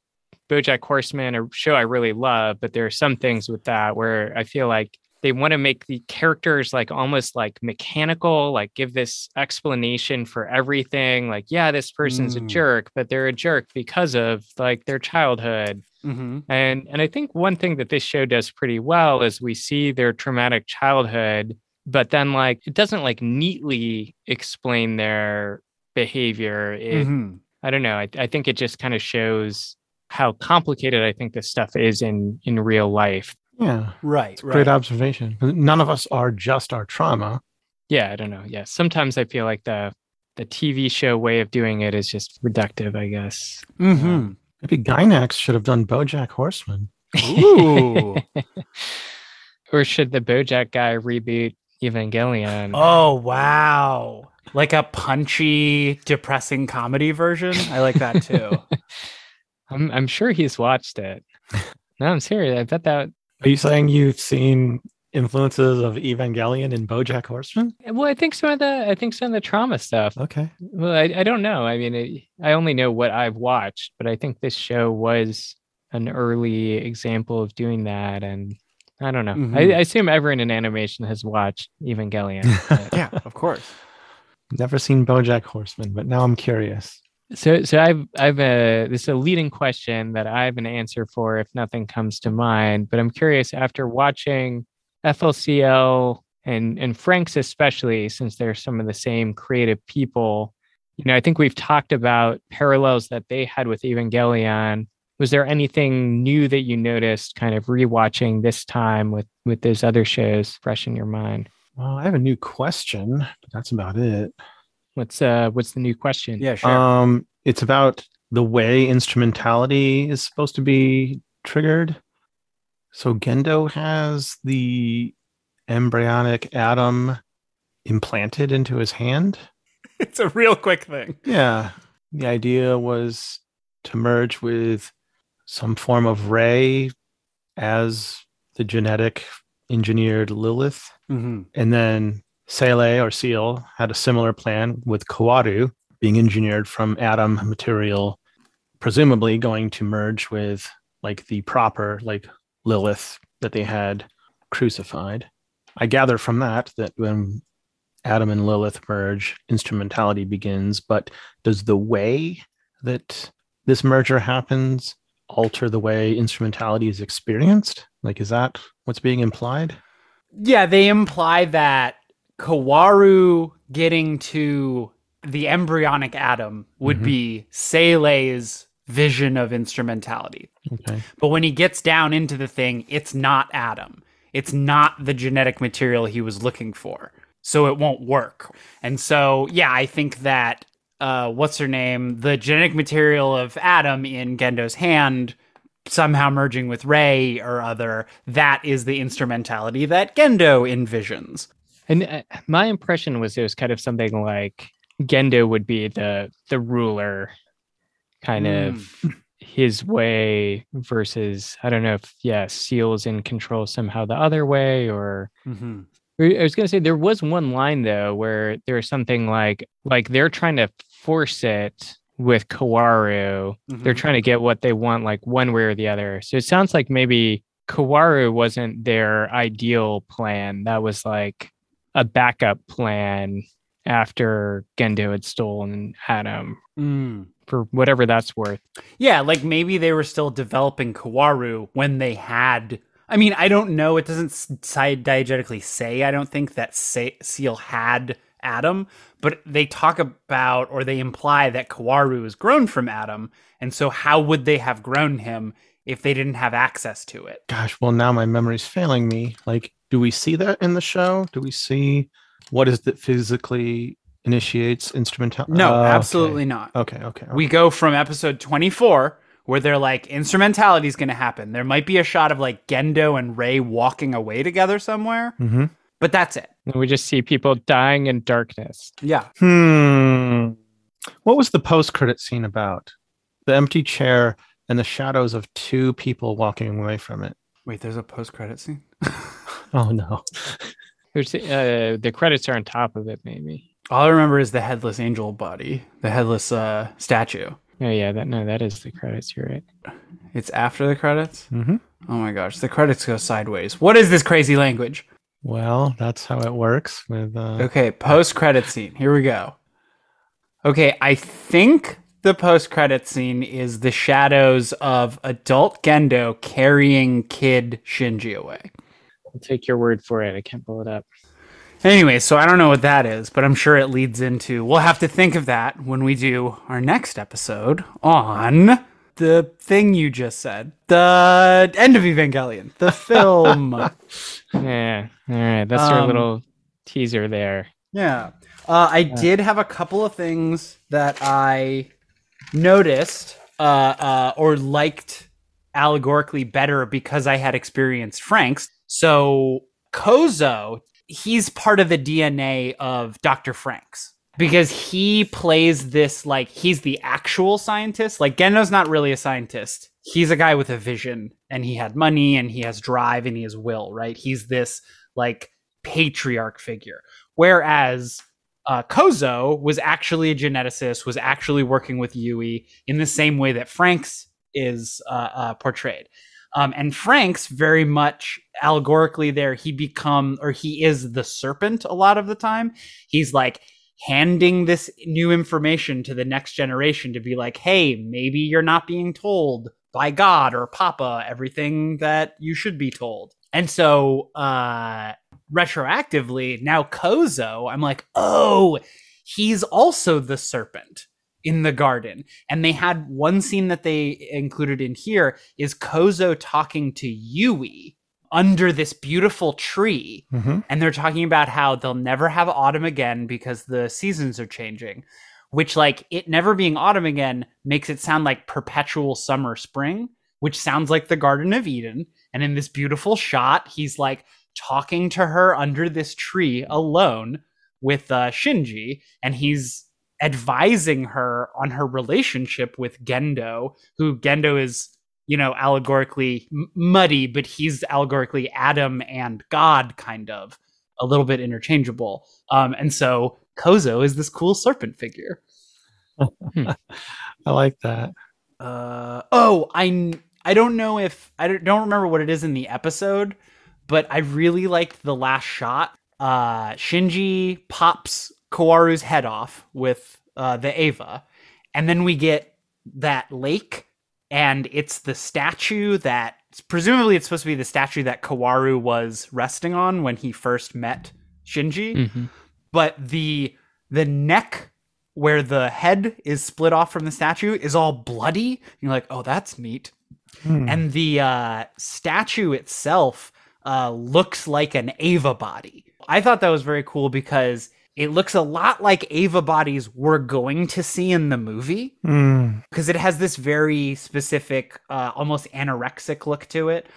Bojack Horseman, a show I really love, but there are some things with that where I feel like they want to make the characters like almost like mechanical, like give this explanation for everything. Like, yeah, this person's mm. a jerk, but they're a jerk because of like their childhood. Mm-hmm. And and I think one thing that this show does pretty well is we see their traumatic childhood, but then like it doesn't like neatly explain their behavior. It, mm-hmm. I don't know. I, I think it just kind of shows how complicated I think this stuff is in in real life. Yeah, right. Great right. observation. None of us are just our trauma. Yeah, I don't know. Yeah, sometimes I feel like the the T V show way of doing it is just reductive, I guess. Mm-hmm. Maybe Gainax should have done BoJack Horseman. Ooh. Or should the BoJack guy reboot Evangelion? Oh, wow. Like a punchy, depressing comedy version? I like that too. I'm I'm sure he's watched it. No, I'm serious. I bet that... Are you saying you've seen influences of Evangelion in BoJack Horseman? Well, I think some of the I think some of the trauma stuff. Okay. Well, I, I don't know. I mean, it, I only know what I've watched, but I think this show was an early example of doing that. And I don't know. Mm-hmm. I, I assume everyone in animation has watched Evangelion. But... yeah, of course. Never seen BoJack Horseman, but now I'm curious. So, so I've, I've a this is a leading question that I have an answer for if nothing comes to mind. But I'm curious, after watching F L C L and and Franxx especially, since they're some of the same creative people, you know, I think we've talked about parallels that they had with Evangelion. Was there anything new that you noticed, kind of rewatching this time with with those other shows fresh in your mind? Well, I have a new question, but that's about it. What's uh what's the new question? Yeah, sure. Um, it's about the way instrumentality is supposed to be triggered. So Gendo has the embryonic Adam implanted into his hand. It's a real quick thing. Yeah. The idea was to merge with some form of Rei as the genetic engineered Lilith. Mm-hmm. And then Seele or Seele had a similar plan with Kaworu being engineered from Adam material, presumably going to merge with like the proper like Lilith that they had crucified. I gather from that that when Adam and Lilith merge, instrumentality begins. But does the way that this merger happens alter the way instrumentality is experienced? Like, is that what's being implied? Yeah, they imply that Kaworu getting to the embryonic Adam would mm-hmm. be Seele's vision of instrumentality. Okay. But when he gets down into the thing, it's not Adam. It's not the genetic material he was looking for. So it won't work. And so, yeah, I think that, uh, what's her name? The genetic material of Adam in Gendo's hand somehow merging with Rei or other, that is the instrumentality that Gendo envisions. And uh, my impression was it was kind of something like Gendo would be the the ruler, kind mm. of his way versus, I don't know if, yeah, Seele's in control somehow the other way or... Mm-hmm. I was going to say there was one line, though, where there was something like like they're trying to force it with Kaworu. Mm-hmm. They're trying to get what they want, like one way or the other. So it sounds like maybe Kaworu wasn't their ideal plan. That was like a backup plan after Gendo had stolen Adam mm. for whatever that's worth. Yeah, like maybe they were still developing Kaworu when they had... I mean, I don't know. It doesn't diegetically say, I don't think, that Seele had Adam, but they talk about or they imply that Kaworu is grown from Adam. And so how would they have grown him if they didn't have access to it? Gosh, well, now my memory's failing me. Like, do we see that in the show? Do we see what is that physically initiates instrumentality? No, oh, absolutely okay. not. Okay, okay, okay. We go from episode twenty-four... where they're like, instrumentality is going to happen. There might be a shot of like Gendo and Rei walking away together somewhere, mm-hmm. but that's it. And we just see people dying in darkness. Yeah. Hmm. What was the post-credit scene about? The empty chair and the shadows of two people walking away from it. Wait, there's a post-credit scene? Oh, no. uh, the credits are on top of it, maybe. All I remember is the headless angel body, the headless uh, statue. Oh yeah, that no, that is the credits. You're right. It's after the credits? Mm-hmm. Oh my gosh, the credits go sideways. What is this crazy language? Well, that's how it works with. Uh... Okay, post-credit scene. Here we go. Okay, I think the post-credit scene is the shadows of adult Gendo carrying kid Shinji away. I'll take your word for it. I can't pull it up. Anyway, so I don't know what that is, but I'm sure it leads into... We'll have to think of that when we do our next episode on the thing you just said. The end of Evangelion. The film. Yeah. All right. That's um, our little teaser there. Yeah. Uh, I did have a couple of things that I noticed uh, uh, or liked allegorically better because I had experienced Franxx. So Kozo... he's part of the D N A of Doctor Franxx because he plays this, like, he's the actual scientist. Like, Gendo's not really a scientist. He's a guy with a vision, and he had money, and he has drive, and he has will, right? He's this, like, patriarch figure. Whereas uh, Kozo was actually a geneticist, was actually working with Yui in the same way that Franxx is uh, uh, portrayed. Um, and Franxx very much allegorically there, he become, or he is the serpent a lot of the time. He's like handing this new information to the next generation to be like, hey, maybe you're not being told by God or Papa everything that you should be told. And so uh, retroactively, now Kozo, I'm like, oh, he's also the serpent in the garden. And they had one scene that they included in here is Kozo talking to Yui under this beautiful tree. Mm-hmm. And they're talking about how they'll never have autumn again because the seasons are changing, which, like, it never being autumn again makes it sound like perpetual summer, spring, which sounds like the Garden of Eden. And in this beautiful shot, he's like talking to her under this tree alone with uh, Shinji. And he's advising her on her relationship with Gendo, who Gendo is, you know, allegorically m- muddy, but he's allegorically Adam and God, kind of a little bit interchangeable. Um, and so Kozo is this cool serpent figure. hmm. I like that. Uh, oh, I, I don't know if I don't remember what it is in the episode, but I really liked the last shot. Uh, Shinji pops Kaworu's head off with uh, the Eva. And then we get that lake, and it's the statue that, presumably it's supposed to be the statue that Kaworu was resting on when he first met Shinji. Mm-hmm. But the the neck where the head is split off from the statue is all bloody. And you're like, oh, that's neat. Hmm. And the uh, statue itself uh, looks like an Ava body. I thought that was very cool because it looks a lot like Ava bodies we're going to see in the movie, because mm. it has this very specific, uh, almost anorexic look to it.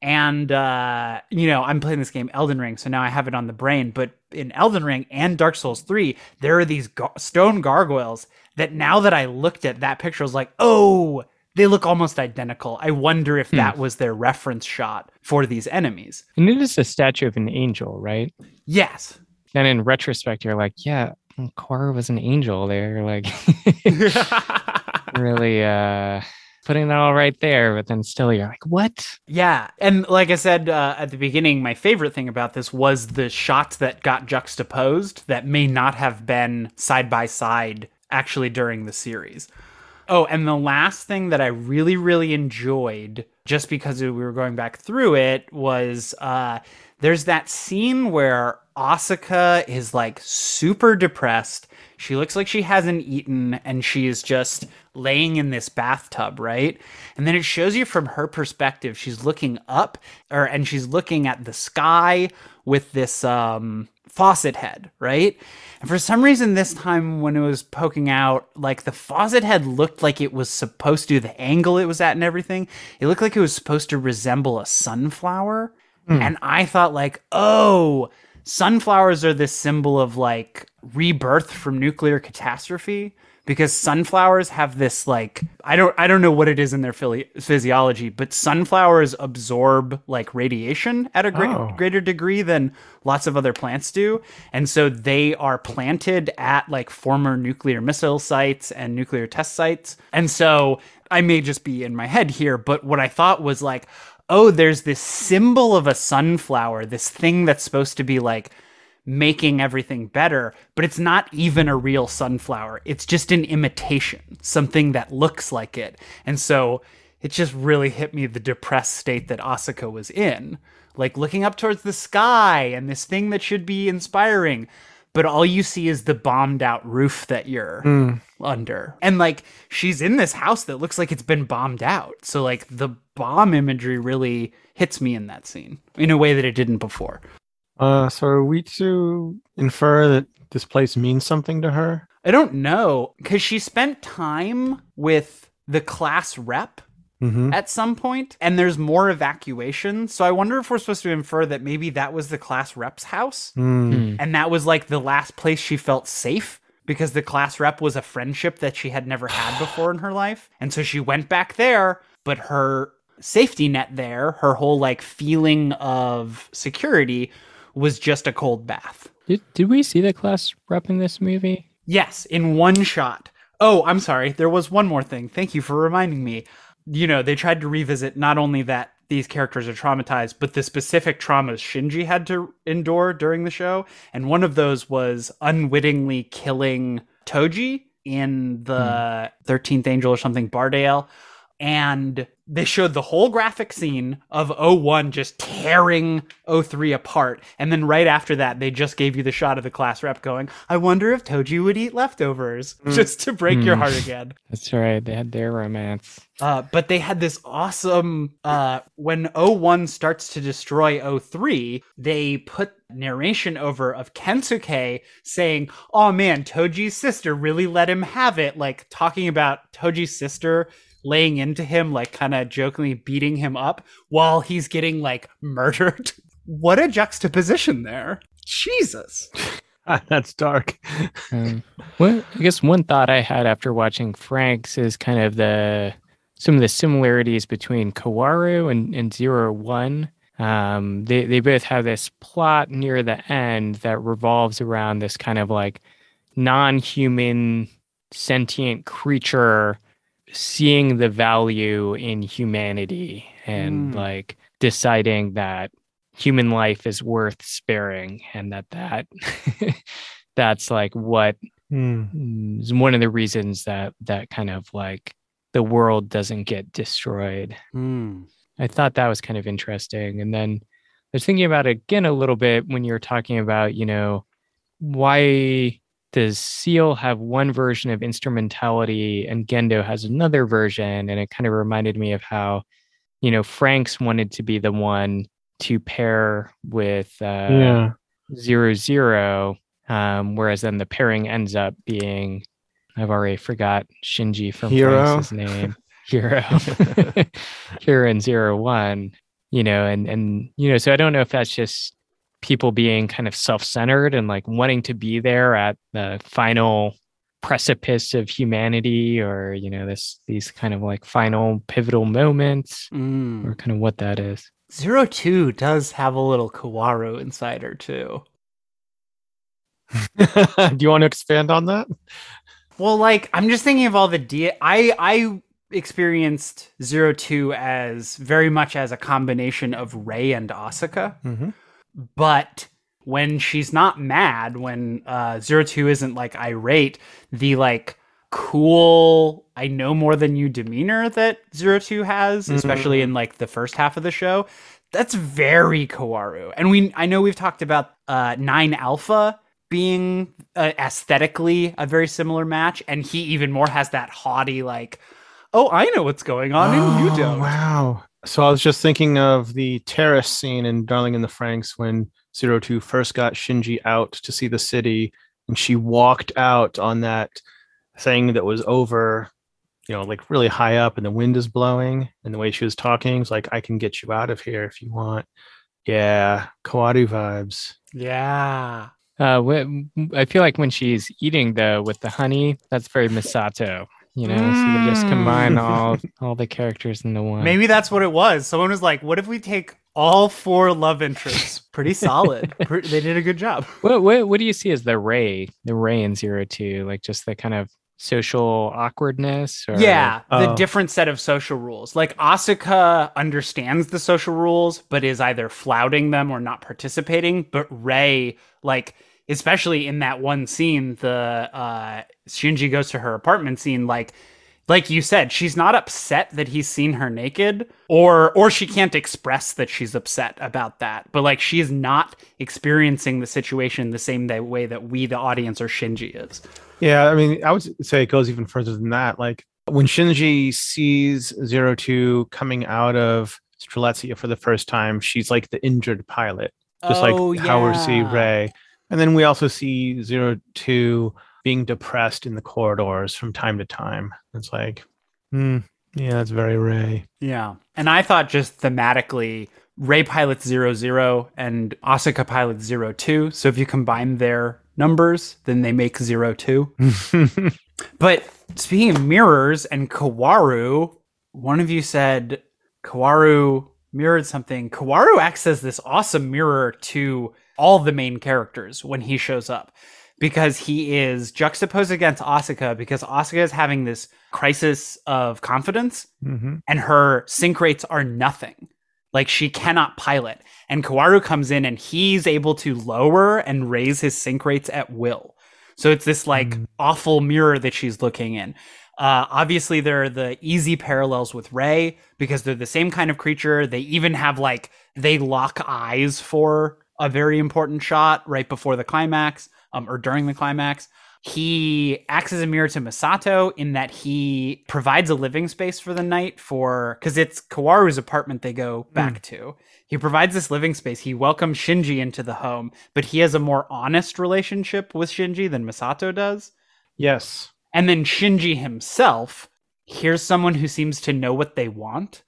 And, uh, you know, I'm playing this game Elden Ring, so now I have it on the brain. But in Elden Ring and Dark Souls three, there are these gar- stone gargoyles that now that I looked at that picture, I was like, oh, they look almost identical. I wonder if hmm. that was their reference shot for these enemies. And it is a statue of an angel, right? Yes. And in retrospect, you're like, yeah, Kaworu was an angel there. Like, really uh, putting that all right there. But then still, you're like, what? Yeah. And like I said uh, at the beginning, my favorite thing about this was the shots that got juxtaposed that may not have been side by side actually during the series. Oh, and the last thing that I really, really enjoyed, just because we were going back through it, was uh, there's that scene where Asuka is like super depressed. She looks like she hasn't eaten and she is just laying in this bathtub, right? And then it shows you from her perspective, she's looking up or and she's looking at the sky with this um faucet head, right? And for some reason this time when it was poking out, like the faucet head looked like it was supposed to, the angle it was at and everything, it looked like it was supposed to resemble a sunflower. Mm. And I thought like, oh, sunflowers are this symbol of like rebirth from nuclear catastrophe, because sunflowers have this like, I don't I don't know what it is in their physi- physiology, but sunflowers absorb like radiation at a great, oh. greater degree than lots of other plants do. And so they are planted at like former nuclear missile sites and nuclear test sites. And so I may just be in my head here, but what I thought was like, oh, there's this symbol of a sunflower, this thing that's supposed to be like making everything better, but it's not even a real sunflower. It's just an imitation, something that looks like it. And so it just really hit me the depressed state that Asuka was in, like looking up towards the sky and this thing that should be inspiring, but all you see is the bombed out roof that you're mm. under. And like, she's in this house that looks like it's been bombed out. So like the bomb imagery really hits me in that scene in a way that it didn't before. Uh, so are we to infer that this place means something to her? I don't know. Cause she spent time with the class rep mm-hmm. at some point, and there's more evacuation. So I wonder if we're supposed to infer that maybe that was the class rep's house mm. and that was like the last place she felt safe, because the class rep was a friendship that she had never had before in her life. And so she went back there, but her safety net there, her whole like feeling of security was just a cold bath. Did, did we see the class rep in this movie? Yes, in one shot. Oh, I'm sorry. There was one more thing. Thank you for reminding me. You know, they tried to revisit not only that these characters are traumatized, but the specific traumas Shinji had to endure during the show. And one of those was unwittingly killing Toji in the hmm. thirteenth Angel or something, Bardale. And they showed the whole graphic scene of O one just tearing O three apart. And then right after that, they just gave you the shot of the class rep going, I wonder if Toji would eat leftovers mm. just to break mm. your heart again. That's right. They had their romance. Uh, but they had this awesome, uh, when O one starts to destroy O three, they put narration over of Kensuke saying, oh man, Toji's sister really let him have it. Like talking about Toji's sister laying into him, like kind of jokingly beating him up while he's getting like murdered. What a juxtaposition there. Jesus. That's dark. um, well, I guess one thought I had after watching Franxx is kind of the some of the similarities between Kaworu and, and Zero One. Um, they, they both have this plot near the end that revolves around this kind of like non-human sentient creature seeing the value in humanity and mm. like deciding that human life is worth sparing, and that that that's like what mm. is one of the reasons that that kind of like the world doesn't get destroyed. Mm. I thought that was kind of interesting. And then I was thinking about it again a little bit when you were talking about, you know, why does Seele have one version of instrumentality and Gendo has another version? And it kind of reminded me of how, you know, Franxx wanted to be the one to pair with uh, yeah. Zero Zero, um, whereas then the pairing ends up being, I've already forgot Shinji from Franxx's name. Hero. Hero and Zero One, you know, and, and, you know, so I don't know if that's just people being kind of self-centered and like wanting to be there at the final precipice of humanity, or, you know, this, these kind of like final pivotal moments, mm. or kind of what that is. Zero Two does have a little Kaworu inside her too. Do you want to expand on that? Well, like, I'm just thinking of all the D de- I, I experienced Zero Two as very much as a combination of Rei and Asuka. Mm-hmm. But when she's not mad, when uh, Zero Two isn't like irate, the like cool, I know more than you demeanor that Zero Two has, mm-hmm. especially in like the first half of the show, that's very Kaworu. And we, I know we've talked about uh, Nine Alpha being uh, aesthetically a very similar match, and he even more has that haughty like, oh, I know what's going on, oh, and you don't. Wow. So I was just thinking of the terrace scene in Darling in the Franxx when Zero Two first got Shinji out to see the city, and she walked out on that thing that was over, you know, like really high up, and the wind is blowing, and the way she was talking was like, I can get you out of here if you want. Yeah, Kaworu vibes. Yeah. Uh, wh- I feel like when she's eating, though, with the honey, that's very Misato. You know, mm. so they just combine all all the characters into one. Maybe that's what it was. Someone was like, "What if we take all four love interests?" Pretty solid. They did a good job. What what what do you see as the Rei, the Rei in Zero Two? Like just the kind of social awkwardness? Or... Yeah, oh. the different set of social rules. Like Asuka understands the social rules, but is either flouting them or not participating. But Rei, like. Especially in that one scene, the uh, Shinji goes to her apartment scene, like like you said, she's not upset that he's seen her naked, or or she can't express that she's upset about that. But like she's not experiencing the situation the same way that we, the audience, or Shinji is. Yeah, I mean, I would say it goes even further than that. Like when Shinji sees Zero Two coming out of Strelitzia for the first time, she's like the injured pilot, just oh, like how we see Rei. And then we also see Zero Two being depressed in the corridors from time to time. It's like, mm, yeah, that's very Rei. Yeah. And I thought just thematically, Rei pilots Zero Zero and Asuka pilots Zero Two. So if you combine their numbers, then they make Zero Two. But speaking of mirrors and Kaworu, one of you said Kaworu mirrored something. Kaworu acts as this awesome mirror to all the main characters when he shows up, because he is juxtaposed against Asuka, because Asuka is having this crisis of confidence, mm-hmm. and her sync rates are nothing. Like she cannot pilot, and Kaworu comes in and he's able to lower and raise his sync rates at will. So it's this like mm-hmm. awful mirror that she's looking in. Uh, obviously there are the easy parallels with Rei because they're the same kind of creature. They even have like, they lock eyes for a very important shot right before the climax, um, or during the climax. He acts as a mirror to Misato in that he provides a living space for the night for, because it's Kaworu's apartment they go back mm. to. He provides this living space. He welcomes Shinji into the home, but he has a more honest relationship with Shinji than Misato does. Yes. And then Shinji himself, here's someone who seems to know what they want,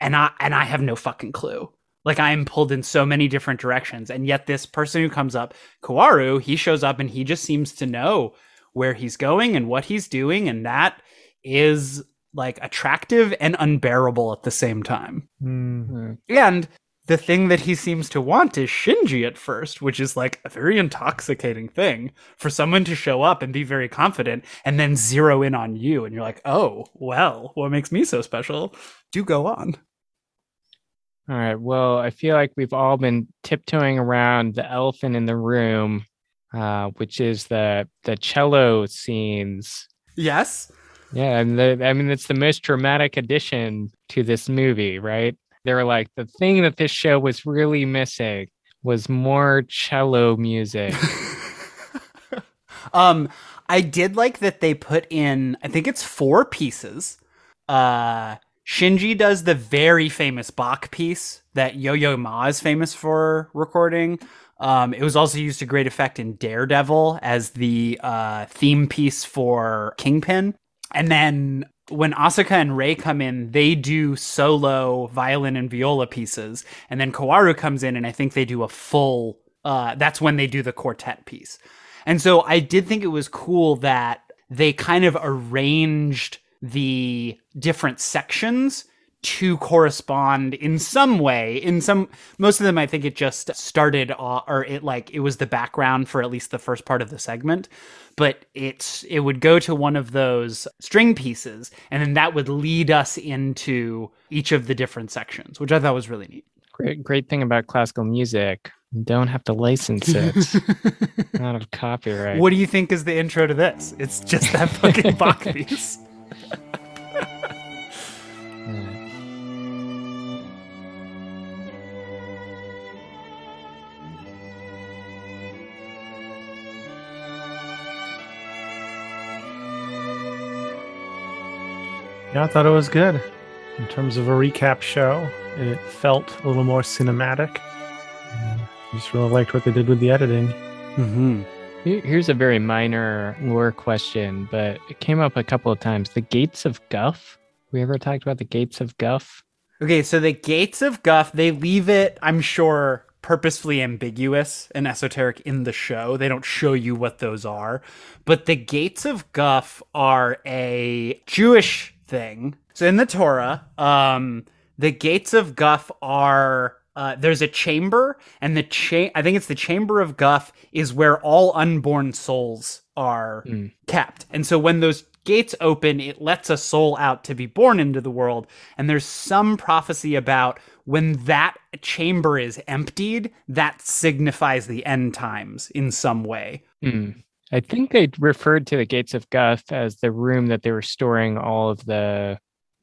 and I and I have no fucking clue. Like, I am pulled in so many different directions. And yet this person who comes up, Kaworu, he shows up and he just seems to know where he's going and what he's doing. And that is, like, attractive and unbearable at the same time. Mm-hmm. And the thing that he seems to want is Shinji at first, which is, like, a very intoxicating thing for someone to show up and be very confident and then zero in on you. And you're like, oh, well, what makes me so special? Do go on. All right. Well, I feel like we've all been tiptoeing around the elephant in the room, uh, which is the the cello scenes. Yes. Yeah, and the, I mean, it's the most dramatic addition to this movie, right? They were like, the thing that this show was really missing was more cello music. Um, I did like that they put in, I think it's four pieces. Uh, Shinji does the very famous Bach piece that Yo-Yo Ma is famous for recording. Um, it was also used to great effect in Daredevil as the uh, theme piece for Kingpin. And then when Asuka and Rei come in, they do solo violin and viola pieces. And then Kaworu comes in, and I think they do a full, uh, that's when they do the quartet piece. And so I did think it was cool that they kind of arranged the different sections to correspond in some way. In some, most of them, I think it just started, uh, or it like it was the background for at least the first part of the segment, but it's it would go to one of those string pieces, and then that would lead us into each of the different sections, which I thought was really neat. Great, great thing about classical music, you don't have to license it, out of copyright. What do you think is the intro to this? It's just that fucking Bach piece. Yeah, I thought it was good. In terms of a recap show, it felt a little more cinematic. I just really liked what they did with the editing. Mm-hmm. Here's a very minor lore question, but it came up a couple of times. The Gates of Guf? We ever talked about the Gates of Guf? Okay, so the Gates of Guf, they leave it, I'm sure, purposefully ambiguous and esoteric in the show. They don't show you what those are. But the Gates of Guf are a Jewish thing. So in the Torah, um, the Gates of Guf are, uh, there's a chamber, and the cha- I think it's the Chamber of Guf is where all unborn souls are mm. kept. And so when those gates open, it lets a soul out to be born into the world. And there's some prophecy about when that chamber is emptied, that signifies the end times in some way. Mm. I think they referred to the Gates of Guf as the room that they were storing all of the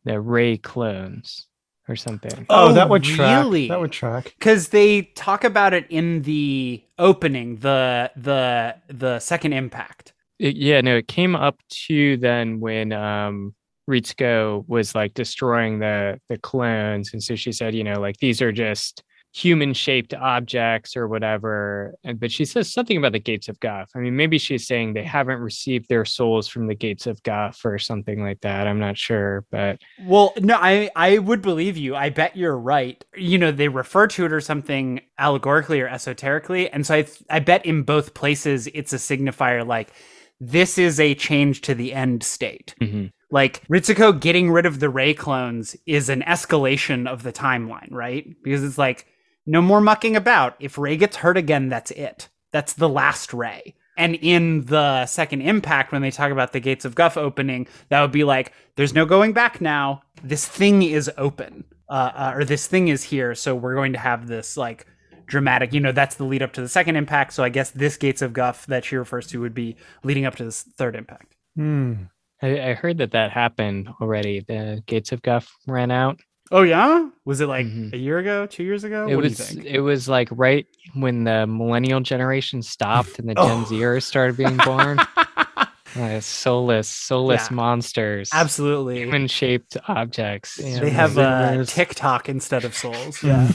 the Rei clones or something. Oh, oh that would really? track. That would track. Because they talk about it in the opening, the the the Second Impact. It, yeah, no, it came up to then when um, Ritsuko was like destroying the the clones, and so she said, you know, like these are just human-shaped objects or whatever, but she says something about the Gates of Guf. I mean, maybe she's saying they haven't received their souls from the Gates of Guf or something like that. I'm not sure, but... Well, no, I, I would believe you. I bet you're right. You know, they refer to it or something allegorically or esoterically, and so I, I bet in both places it's a signifier like, this is a change to the end state. Mm-hmm. Like, Ritsuko getting rid of the Rei clones is an escalation of the timeline, right? Because it's like, no more mucking about. If Rei gets hurt again, that's it. That's the last Rei. And in the Second Impact, when they talk about the Gates of Guf opening, that would be like, there's no going back now. This thing is open, uh, uh, or this thing is here. So we're going to have this like dramatic, you know, that's the lead up to the Second Impact. So I guess this Gates of Guf that she refers to would be leading up to this Third Impact. Hmm. I, I heard that that happened already. The Gates of Guf ran out. Oh yeah, was it like mm-hmm. a year ago, two years ago? It what was. Do you think? It was like right when the millennial generation stopped and the oh. Gen Zers started being born. uh, soulless, soulless yeah. monsters. Absolutely, human-shaped objects. Yeah. They have a uh, TikTok instead of souls. Yeah.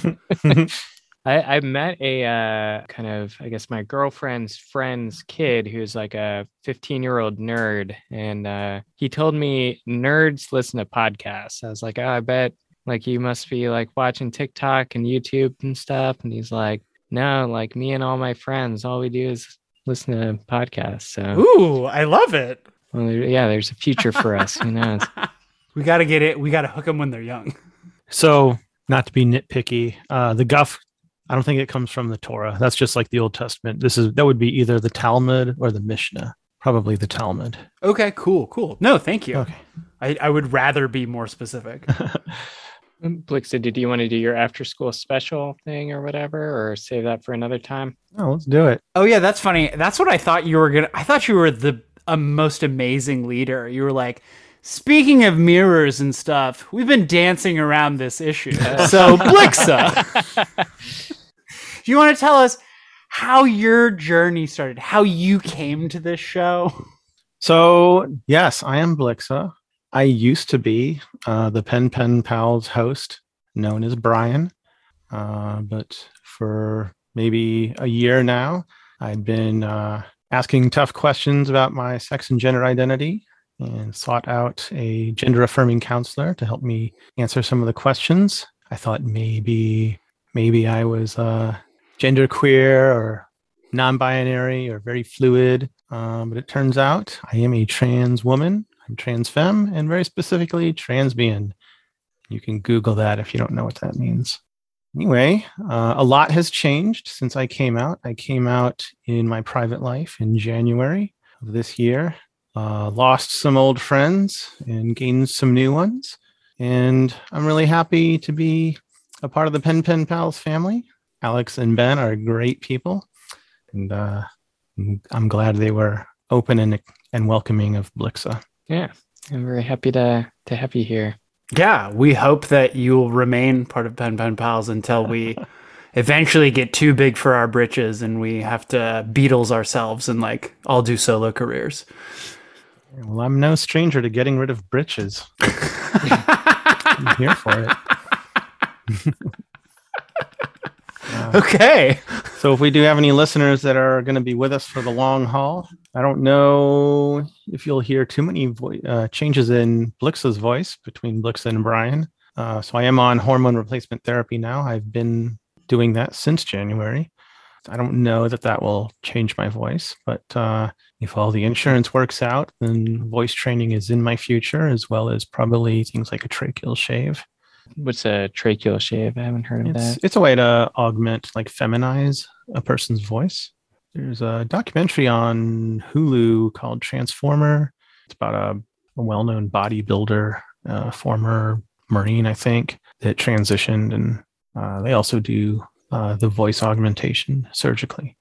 I, I met a uh, kind of, I guess, my girlfriend's friend's kid who's like a fifteen-year-old nerd, and uh, he told me nerds listen to podcasts. I was like, oh, I bet. Like, you must be like watching TikTok and YouTube and stuff. And he's like, no, like me and all my friends, all we do is listen to podcasts. So, ooh, I love it. Well, there, yeah, there's a future for us. Who knows? We got to get it. We got to hook them when they're young. So not to be nitpicky, uh, the Guf, I don't think it comes from the Torah. That's just like the Old Testament. This is, that would be either the Talmud or the Mishnah. Probably the Talmud. Okay, cool, cool. No, thank you. Okay. I, I would rather be more specific. Blixid, did you want to do your after school special thing or whatever, or save that for another time? No, let's do it. Oh yeah, that's funny. That's what I thought you were gonna. I thought you were the uh, most amazing leader. You were like, speaking of mirrors and stuff, we've been dancing around this issue. So Blixa, do you want to tell us how your journey started, how you came to this show. So, yes, I am Blixa. I used to be uh, the Pen Pen Pals host, known as Brian. Uh, but for maybe a year now, I've been uh, asking tough questions about my sex and gender identity, and sought out a gender-affirming counselor to help me answer some of the questions. I thought maybe maybe I was uh, genderqueer or non-binary or very fluid, um, but it turns out I am a trans woman. I'm trans femme, and very specifically transbian. You can Google that if you don't know what that means. Anyway, uh, a lot has changed since I came out. I came out in my private life in January of this year. Uh, lost some old friends and gained some new ones. And I'm really happy to be a part of the Pen Pen Pals family. Alex and Ben are great people. And uh, I'm glad they were open and and welcoming of Blixa. Yeah, I'm very happy to, to have you here. Yeah, we hope that you'll remain part of Pen Pen Pals until we eventually get too big for our britches and we have to Beatles ourselves and like all do solo careers. Well, I'm no stranger to getting rid of britches. I'm here for it. uh, okay. So if we do have any listeners that are going to be with us for the long haul, I don't know if you'll hear too many vo- uh, changes in Blixa's voice between Blixa and Brian. Uh, so I am on hormone replacement therapy now. I've been doing that since January. I don't know that that will change my voice, but uh, if all the insurance works out, then voice training is in my future, as well as probably things like a tracheal shave. What's a tracheal shave? I haven't heard of it's, that. It's a way to augment, like feminize a person's voice. There's a documentary on Hulu called Transformer. It's about a, a well-known bodybuilder, uh, former Marine, I think, that transitioned, and uh, they also do uh, the voice augmentation surgically.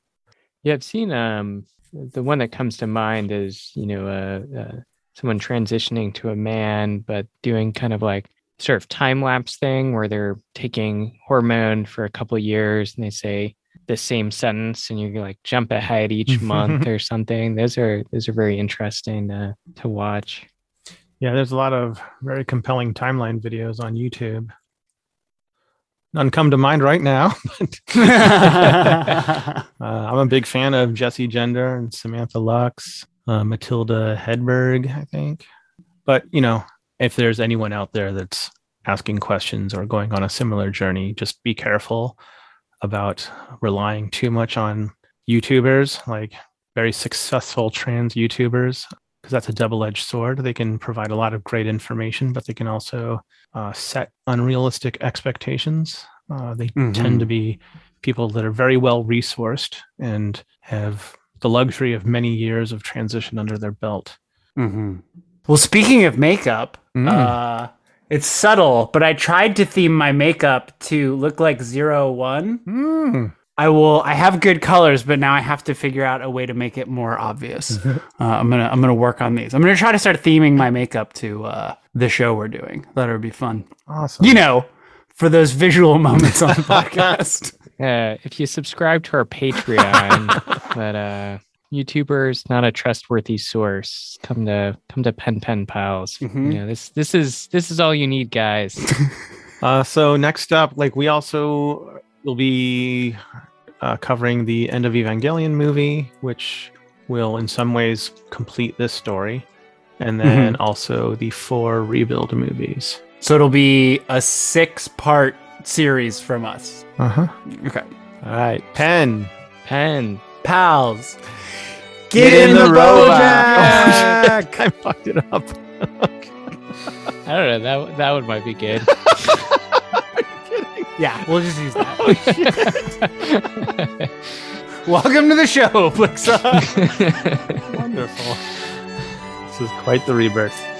Yeah, I've seen um, the one that comes to mind is, you know, uh, uh, someone transitioning to a man, but doing kind of like sort of time lapse thing where they're taking hormone for a couple of years and they say the same sentence and you like jump ahead each month or something. Those are those are very interesting uh, to watch. Yeah, there's a lot of very compelling timeline videos on YouTube. None come to mind right now. But uh, I'm a big fan of Jesse Gender and Samantha Lux, uh, Matilda Hedberg, I think. But, you know, if there's anyone out there that's asking questions or going on a similar journey, just be careful about relying too much on YouTubers, like very successful trans YouTubers, because that's a double-edged sword. They can provide a lot of great information, but they can also uh, set unrealistic expectations. Uh, they mm-hmm. tend to be people that are very well-resourced and have the luxury of many years of transition under their belt. Mm-hmm. Well, speaking of makeup, mm. uh, it's subtle, but I tried to theme my makeup to look like Zero One. Mm. I will. I have good colors, but now I have to figure out a way to make it more obvious. Uh, I'm gonna. I'm gonna work on these. I'm gonna try to start theming my makeup to uh, the show we're doing. That would be fun. Awesome. You know, for those visual moments on the podcast. Yeah, if you subscribe to our Patreon, but uh, YouTubers not a trustworthy source. Come to come to Pen Pen Pals. Mm-hmm. You know, this this is this is all you need, guys. uh, so next up, like we also will be. Uh, covering the end of Evangelion movie, which will in some ways complete this story, and then mm-hmm. also the four Rebuild movies. So it'll be a six-part series from us. Uh-huh. Okay. All right. Pen. Pen. Pals. Get, Get in, in the, the Bojack! Bojack! I fucked it up. I don't know. That, that one might be good. Yeah, we'll just use that. Oh, shit. Welcome to the show, Blixa. Wonderful. This is quite the rebirth.